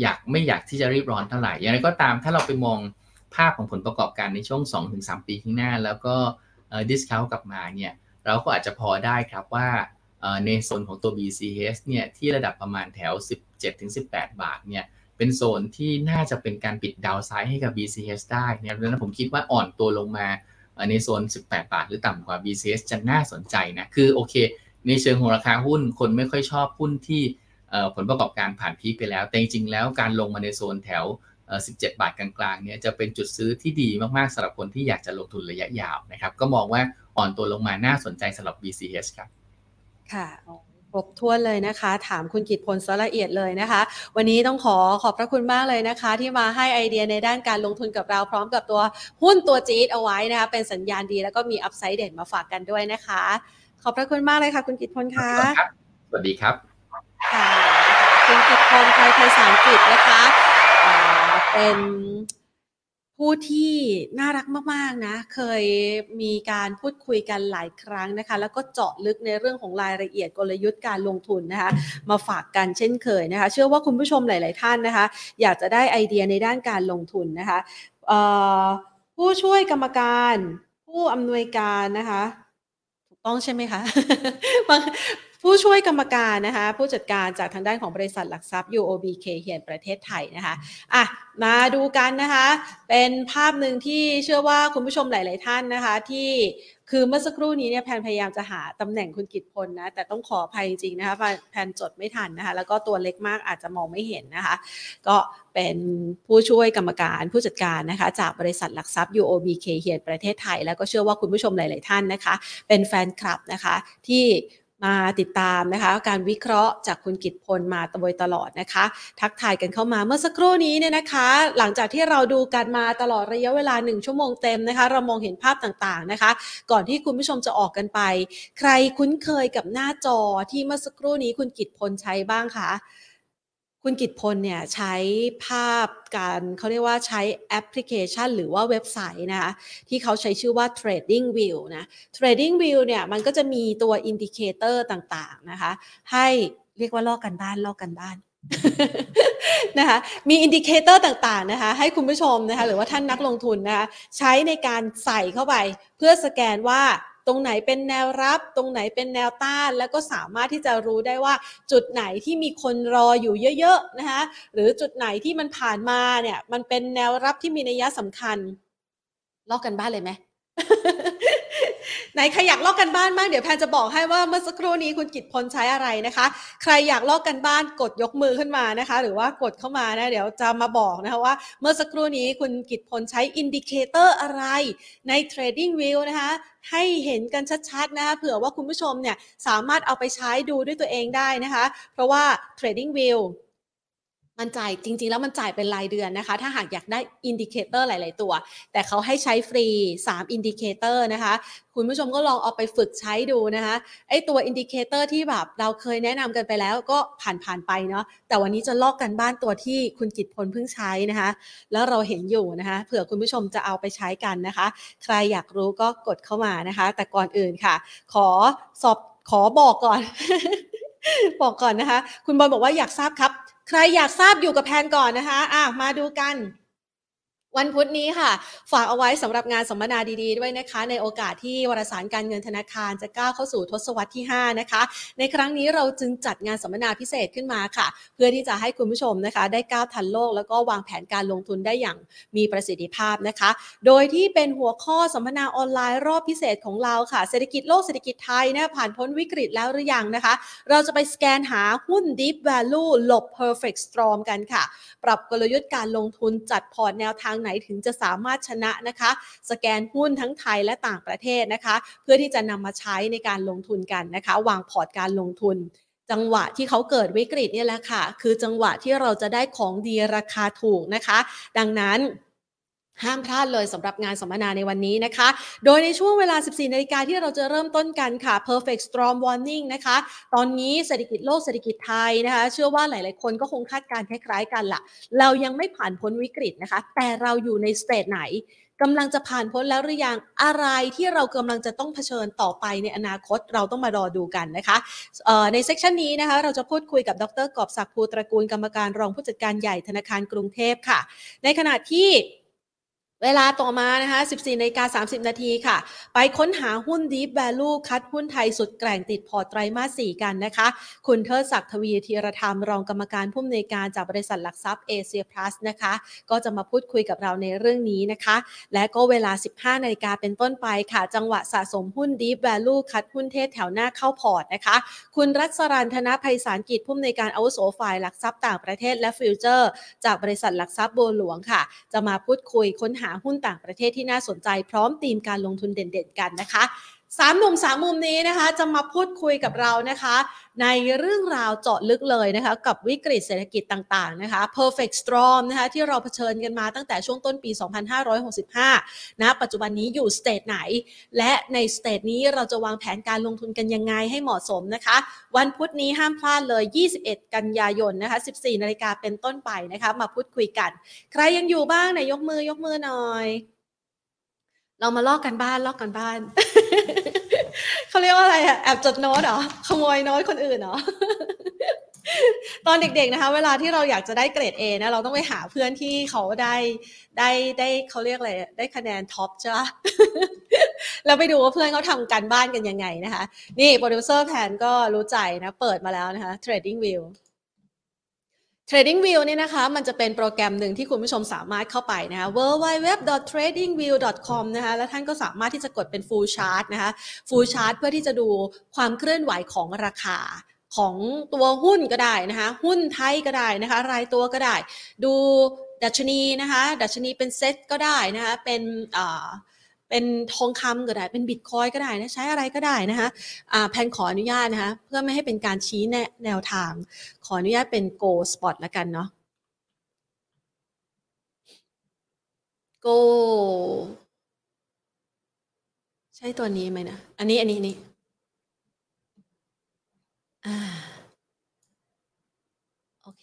อยากไม่อยากที่จะรีบร้อนเท่าไหร่อย่างไรก็ตามถ้าเราไปมองภาพของผลประกอบการในช่วง สองถึงสาม ปีข้างหน้าแล้วก็เอ่อ discount กลับมาเนี่ยเราก็อาจจะพอได้ครับว่าเอ่อในโซนของตัว บี ซี เอช เนี่ยที่ระดับประมาณแถว สิบเจ็ดถึงสิบแปดบาทเนี่ยเป็นโซนที่น่าจะเป็นการปิดดาวไซด์ให้กับ บี ซี เอช ได้นะครับดังนั้นผมคิดว่าอ่อนตัวลงมาในโซนสิบแปดบาทหรือต่ำกว่า บี ซี เอช จะน่าสนใจนะคือโอเคในเชิงของราคาหุ้นคนไม่ค่อยชอบหุ้นที่ผลประกอบการผ่านพีคไปแล้วแต่จริงๆแล้วการลงมาในโซนแถว สิบเจ็ดบาทกลางๆเนี่ยจะเป็นจุดซื้อที่ดีมากๆสำหรับคนที่อยากจะลงทุนระยะยาวนะครับก็มองว่าอ่อนตัวลงมาน่าสนใจสำหรับ บี ซี เอช ครับค่ะครบถ้วนเลยนะคะถามคุณกิตพลสละเอียดเลยนะคะวันนี้ต้องขอขอบพระคุณมากเลยนะคะที่มาให้ไอเดียในด้านการลงทุนกับเราพร้อมกับตัวหุ้นตัวจี๊ดเอาไว้นะคะเป็นสัญญาณดีแล้วก็มีอัพไซด์เด่นมาฝากกันด้วยนะคะขอบพระคุณมากเลยค่ะคุณกิตพลค่ะสวัสดีครับค่ะคุณกิตพลไทยไทยสารกิจนะคะเป็นผู้ที่น่ารักมากๆนะเคยมีการพูดคุยกันหลายครั้งนะคะแล้วก็เจาะลึกในเรื่องของรายละเอียดกลยุทธ์การลงทุนนะคะมาฝากกันเช่นเคยนะคะเชื่อว่าคุณผู้ชมหลายๆท่านนะคะอยากจะได้ไอเดียในด้านการลงทุนนะคะผู้ช่วยกรรมการผู้อำนวยการนะคะถูกต้องใช่ไหมคะ ผู้ช่วยกรรมการนะคะผู้จัดการจากทางด้านของบริษัทหลักทรัพย์ ยู โอ บี เค เฮียนประเทศไทยนะคะอ่ะมาดูกันนะคะเป็นภาพหนึ่งที่เชื่อว่าคุณผู้ชมหลายๆท่านนะคะที่คือเมื่อสักครู่นี้เนี่ยแพนพยายามจะหาตำแหน่งคุณกิตพลนะแต่ต้องขออภัยจริงๆนะคะแพนจดไม่ทันนะคะแล้วก็ตัวเล็กมากอาจจะมองไม่เห็นนะคะก็เป็นผู้ช่วยกรรมการผู้จัดการนะคะจากบริษัทหลักทรัพย์ ยู โอ บี เค เฮียนประเทศไทยแล้วก็เชื่อว่าคุณผู้ชมหลายๆท่านนะคะเป็นแฟนคลับนะคะที่มาติดตามนะคะการวิเคราะห์จากคุณกิตพลมาโดยตลอดนะคะทักทายกันเข้ามาเมื่อสักครู่นี้เนี่ยนะคะหลังจากที่เราดูกันมาตลอดระยะเวลาหนึ่งชั่วโมงเต็มนะคะเรามองเห็นภาพต่างๆนะคะก่อนที่คุณผู้ชมจะออกกันไปใครคุ้นเคยกับหน้าจอที่เมื่อสักครู่นี้คุณกิตพลใช้บ้างคะคุณกิตพลเนี่ยใช้ภาพการเขาเรียกว่าใช้แอปพลิเคชันหรือว่าเว็บไซต์นะคะที่เขาใช้ชื่อว่า TradingView นะ TradingView เนี่ยมันก็จะมีตัวอินดิเคเตอร์ต่างๆนะคะให้เรียกว่าลอกกันบ้านลอกกันบ้าน นะคะมีอินดิเคเตอร์ต่างๆนะคะให้คุณผู้ชมนะคะหรือว่าท่านนักลงทุนนะคะใช้ในการใส่เข้าไปเพื่อสแกนว่าตรงไหนเป็นแนวรับตรงไหนเป็นแนวต้านแล้วก็สามารถที่จะรู้ได้ว่าจุดไหนที่มีคนรออยู่เยอะๆนะคะหรือจุดไหนที่มันผ่านมาเนี่ยมันเป็นแนวรับที่มีนัยสำคัญลอกกันบ้านเลยไหม ไหนใครอยากลอกกันบ้านบ้างเดี๋ยวแพนจะบอกให้ว่าเมื่อสักครู่นี้คุณกิตพลใช้อะไรนะคะใครอยากลอกกันบ้านกดยกมือขึ้นมานะคะหรือว่ากดเข้ามานะเดี๋ยวจะมาบอกนะคะว่าเมื่อสักครู่นี้คุณกิตพลใช้อินดิเคเตอร์อะไรใน TradingView นะคะให้เห็นกันชัดๆนะคะเผื่อว่าคุณผู้ชมเนี่ยสามารถเอาไปใช้ดูด้วยตัวเองได้นะคะเพราะว่า TradingViewมันจ่ายจริงๆแล้วมันจ่ายเป็นรายเดือนนะคะถ้าหากอยากได้อินดิเคเตอร์หลายๆตัวแต่เขาให้ใช้ฟรีสามอินดิเคเตอร์นะคะคุณผู้ชมก็ลองเอาไปฝึกใช้ดูนะคะไอ้ตัวอินดิเคเตอร์ที่แบบเราเคยแนะนำกันไปแล้วก็ผ่านๆไปเนาะแต่วันนี้จะลอกกันบ้านตัวที่คุณกิตพลเพิ่งใช้นะคะแล้วเราเห็นอยู่นะคะเผื่อคุณผู้ชมจะเอาไปใช้กันนะคะใครอยากรู้ก็กดเข้ามานะคะแต่ก่อนอื่นค่ะขอสอบขอบอกก่อน บอกก่อนนะคะคุณบอลบอกว่าอยากทราบครับใครอยากทราบอยู่กับแพนก่อนนะคะอ่ะมาดูกันวันพุธนี้ค่ะฝากเอาไว้สำหรับงานสัมมนาดีๆด้วยนะคะในโอกาสที่วารสารการเงินธนาคารจะก้าวเข้าสู่ทศวรรษที่ห้านะคะในครั้งนี้เราจึงจัดงานสัมมนาพิเศษขึ้นมาค่ะเพื่อที่จะให้คุณผู้ชมนะคะได้ก้าวทันโลกแล้วก็วางแผนการลงทุนได้อย่างมีประสิทธิภาพนะคะโดยที่เป็นหัวข้อสัมมนาออนไลน์รอบพิเศษของเราค่ะเศรษฐกิจโลกเศรษฐกิจไทยนะผ่านพ้นวิกฤตแล้วหรือยังนะคะเราจะไปสแกนหาหุ้น Deep Value หลบ Perfect Storm กันค่ะปรับกลยุทธ์การลงทุนจัดพอร์ตแนวทางไหนถึงจะสามารถชนะนะคะสแกนหุ้นทั้งไทยและต่างประเทศนะคะเพื่อที่จะนำมาใช้ในการลงทุนกันนะคะวางพอร์ตการลงทุนจังหวะที่เขาเกิดวิกฤตนี่แหละค่ะคือจังหวะที่เราจะได้ของดีราคาถูกนะคะดังนั้นห้ามพลาดเลยสำหรับงานสัมมนาในวันนี้นะคะโดยในช่วงเวลา สิบสี่นาฬิกา นที่เราจะเริ่มต้นกันค่ะ Perfect Storm Warning นะคะตอนนี้เศรษฐกิจโลกเศรษฐกิจไทยนะคะเชื่อว่าหลายๆคนก็คงคาดการณ์คล้ายๆกันละเรายังไม่ผ่านพ้นวิกฤตนะคะแต่เราอยู่ในสเตจไหนกำลังจะผ่านพ้นแล้วหรือยังอะไรที่เรากำลังจะต้องเผชิญต่อไปในอนาคตเราต้องมารอดูกันนะคะในเซสชันนี้นะคะเราจะพูดคุยกับดร.กอบศักดิ์ภูตระกูลกรรมการรองผู้จัดการใหญ่ธนาคารกรุงเทพค่ะในขณะที่ เวลาต่อมานะคะ สิบสี่นาฬิกาสามสิบนาที น. ค่ะไปค้นหาหุ้น Deep Value คัดหุ้นไทยสุดแกร่งติดพอร์ตไตรมาสสี่กันนะคะคุณเทิดศักดิ์ทวีธีรธรรมรองกรรมการผู้อำนวยการจากบริษัทหลักทรัพย์เอเชียพลัสนะคะก็จะมาพูดคุยกับเราในเรื่องนี้นะคะและก็เวลา สิบห้านาฬิกาเป็นต้นไปค่ะจังหวะสะสมหุ้น Deep Value คัดหุ้นเทศแถวหน้าเข้าพอร์ตนะคะคุณรัศรันธนภัยสารกิจผู้อำนวยการอาวุโสฝ่ายหลักทรัพย์ต่างประเทศและฟิวเจอร์จากบริษัทหลักทรัพย์บัวหลวงค่ะจะมาพูดคุยค้นหาหุ้นต่างประเทศที่น่าสนใจพร้อมธีมการลงทุนเด่นๆกันนะคะสามหนุ่มสามมุมนี้นะคะจะมาพูดคุยกับเรานะคะในเรื่องราวเจาะลึกเลยนะคะกับวิกฤตเศรษฐกิจต่างๆนะคะ perfect storm นะคะที่เราเผชิญกันมาตั้งแต่ช่วงต้นปี สองพันห้าร้อยหกสิบห้า นะปัจจุบันนี้อยู่สเตจไหนและในสเตจนี้เราจะวางแผนการลงทุนกันยังไงให้เหมาะสมนะคะวันพุธนี้ห้ามพลาดเลยยี่สิบเอ็ดกันยายนนะคะ สิบสี่นาฬิกาเป็นต้นไปนะคะมาพูดคุยกันใครยังอยู่บ้างไหนยกมือยกมือหน่อยเรามาลอกกันบ้านลอกกันบ้าน เขาเรียกว่าอะไรอะแอบจดโน้ตเหรอขโมยโน้ตคนอื่นเหรอ ตอนเด็กๆนะคะเวลาที่เราอยากจะได้เกรด A นะเราต้องไปหาเพื่อนที่เขาได้ได้ได้เขาเรียกอะไรได้คะแนนท็อปใช่ป่ะ แล้วไปดูว่าเพื่อนเขาทำการบ้านกันยังไงนะคะนี่โปรดิวเซอร์แพนก็รู้ใจนะเปิดมาแล้วนะคะ TradingView TradingView เนี่ยนะคะมันจะเป็นโปรแกรมหนึ่งที่คุณผู้ชมสามารถเข้าไปนะคะ ดับเบิลยู ดับเบิลยู ดับเบิลยู ดอท เทรดดิ้งวิว ดอท คอม นะคะแล้วท่านก็สามารถที่จะกดเป็น full chart นะคะ full chart เพื่อที่จะดูความเคลื่อนไหวของราคาของตัวหุ้นก็ได้นะคะหุ้นไทยก็ได้นะคะรายตัวก็ได้ดูดัชนีนะคะดัชนีเป็นเซตก็ได้นะคะเป็นอ่าเป็นทองคำก็ได้เป็นบิตคอยก็ได้นะใช้อะไรก็ได้นะคะอ่าแพนขออนุญาตนะคะเพื่อไม่ให้เป็นการชี้แนะแนวทางขออนุญาตเป็น Go Spot ละกันเนาะ Go ใช่ตัวนี้ไหมนะอันนี้อันนี้นี่อ่าโอเค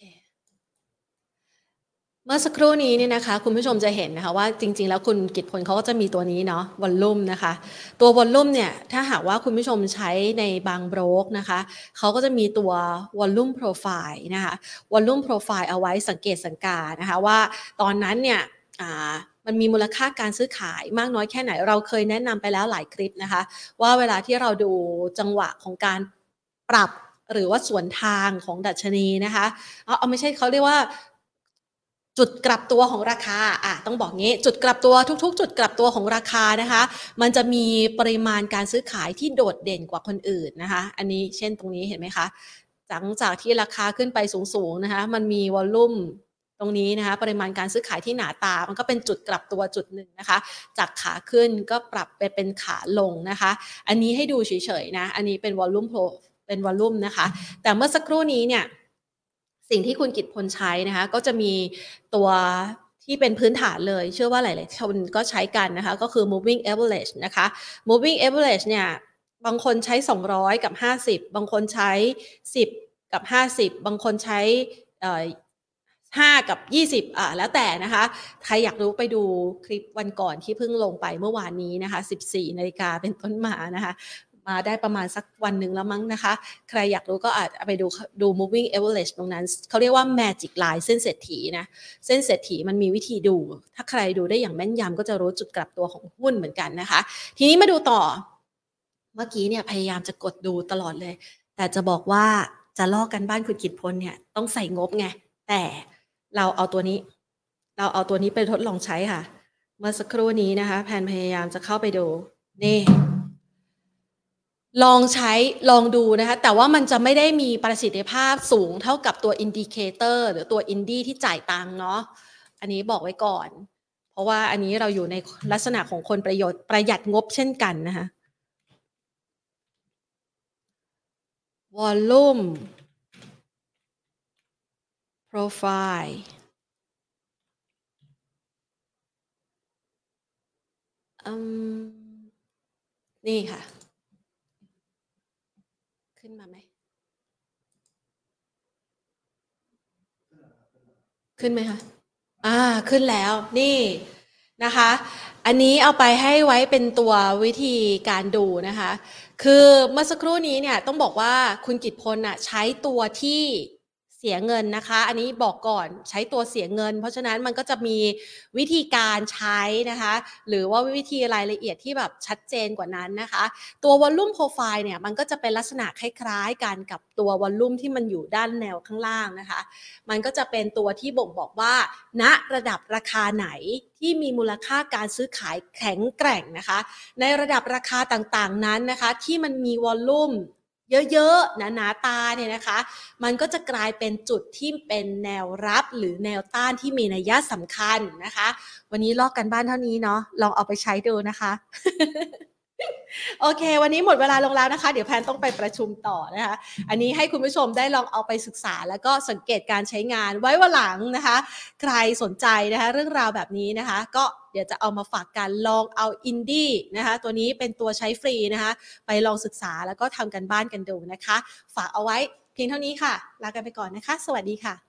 เมื่อสักครู่นี้เนี่ยนะคะคุณผู้ชมจะเห็นนะคะว่าจริงๆแล้วคุณกิตพลเขาก็จะมีตัวนี้เนาะวอลลุ่มนะคะตัววอลลุ่มเนี่ยถ้าหากว่าคุณผู้ชมใช้ในบางโบรกนะคะเขาก็จะมีตัววอลลุ่มโปรไฟล์นะคะวอลลุ่มโปรไฟล์เอาไว้สังเกตสังกานะคะว่าตอนนั้นเนี่ยอ่ามันมีมูลค่าการซื้อขายมากน้อยแค่ไหนเราเคยแนะนำไปแล้วหลายคลิปนะคะว่าเวลาที่เราดูจังหวะของการปรับหรือว่าสวนทางของดัชนีนะคะเอาเอาไม่ใช่เขาเรียกว่าจุดกลับตัวของราคาอ่ะต้องบอกงี้จุดกลับตัวทุกๆจุดกลับตัวของราคานะคะมันจะมีปริมาณการซื้อขายที่โดดเด่นกว่าคนอื่นนะคะอันนี้เช่นตรงนี้เห็นไหมคะหลังจากที่ราคาขึ้นไปสูงๆนะคะมันมีวอลลุ่มตรงนี้นะคะปริมาณการซื้อขายที่หนาตามันก็เป็นจุดกลับตัวจุดหนึ่งนะคะจากขาขึ้นก็ปรับไปเป็นขาลงนะคะอันนี้ให้ดูเฉยๆนะอันนี้เป็นวอลลุ่มโปรเป็นวอลลุ่มนะคะแต่เมื่อสักครู่นี้เนี่ยสิ่งที่คุณกิตพลใช้นะคะก็จะมีตัวที่เป็นพื้นฐานเลยเชื่อว่าหลายๆคนก็ใช้กันนะคะก็คือ moving average นะคะ moving average เนี่ยบางคนใช้สองร้อยกับห้าสิบบางคนใช้สิบกับห้าสิบบางคนใช้เอ่อห้ากับยี่สิบอ่าแล้วแต่นะคะใครอยากรู้ไปดูคลิปวันก่อนที่เพิ่งลงไปเมื่อวานนี้นะคะสิบสี่นาฬิกาเป็นต้นมานะคะมาได้ประมาณสักวันหนึ่งแล้วมั้งนะคะใครอยากรู้ก็อาจไปดูดู moving average ตรงนั้นเขาเรียกว่า magic line เส้นเศรษฐีนะเส้นเศรษฐีมันมีวิธีดูถ้าใครดูได้อย่างแม่นยำก็จะรู้จุดกลับตัวของหุ้นเหมือนกันนะคะทีนี้มาดูต่อเมื่อกี้เนี่ยพยายามจะกดดูตลอดเลยแต่จะบอกว่าจะลอกกันบ้านคุณกิตพลเนี่ยต้องใส่งบไงแต่เราเอาตัวนี้เราเอาตัวนี้ไปทดลองใช้ค่ะเมื่อสักครู่นี้นะคะแพนพยายามจะเข้าไปดูนี่ลองใช้ลองดูนะคะแต่ว่ามันจะไม่ได้มีประสิทธิภาพสูงเท่ากับตัวอินดิเคเตอร์หรือตัวอินดี้ที่จ่ายตังเนาะอันนี้บอกไว้ก่อนเพราะว่าอันนี้เราอยู่ในลักษณะของคนประโยชน์ประหยัดงบเช่นกันนะคะวอลลุ่มโปรไฟล์อืมนี่ค่ะขึ้นมาไหมขึ้นไหมคะอ่าขึ้นแล้วนี่นะคะอันนี้เอาไปให้ไว้เป็นตัววิธีการดูนะคะคือเมื่อสักครู่นี้เนี่ยต้องบอกว่าคุณกิตพลน่ะใช้ตัวที่ เสียเงินนะคะอันนี้บอกก่อนใช้ตัวเสียเงินเพราะฉะนั้นมันก็จะมีวิธีการใช้นะคะหรือว่าวิธีรายละเอียดที่แบบชัดเจนกว่านั้นนะคะตัว Volume Profile เนี่ยมันก็จะเป็นลักษณะคล้ายๆกันกับตัว Volume ที่มันอยู่ด้านแนวข้างล่างนะคะมันก็จะเป็นตัวที่บ่งบอกว่าณระดับราคาไหนที่มีมูลค่าการซื้อขายแข็งแกร่งนะคะในระดับราคาต่างๆนั้นนะคะที่มันมี Volumeเยอะๆหนาๆตาเนี่ยนะคะมันก็จะกลายเป็นจุดที่เป็นแนวรับหรือแนวต้านที่มีนัยสำคัญนะคะวันนี้ลอกกันบ้านเท่านี้เนาะลองเอาไปใช้ดูนะคะ โอเควันนี้หมดเวลาลงแล้วนะคะเดี๋ยวแพนต้องไปประชุมต่อนะคะอันนี้ให้คุณผู้ชมได้ลองเอาไปศึกษาแล้วก็สังเกตการใช้งานไว้วันหลังนะคะใครสนใจนะคะเรื่องราวแบบนี้นะคะก็เดี๋ยวจะเอามาฝากกันลองเอาอินดี้นะคะตัวนี้เป็นตัวใช้ฟรีนะคะไปลองศึกษาแล้วก็ทำกันบ้านกันดูนะคะฝากเอาไว้เพียงเท่านี้ค่ะลากันไปก่อนนะคะสวัสดีค่ะ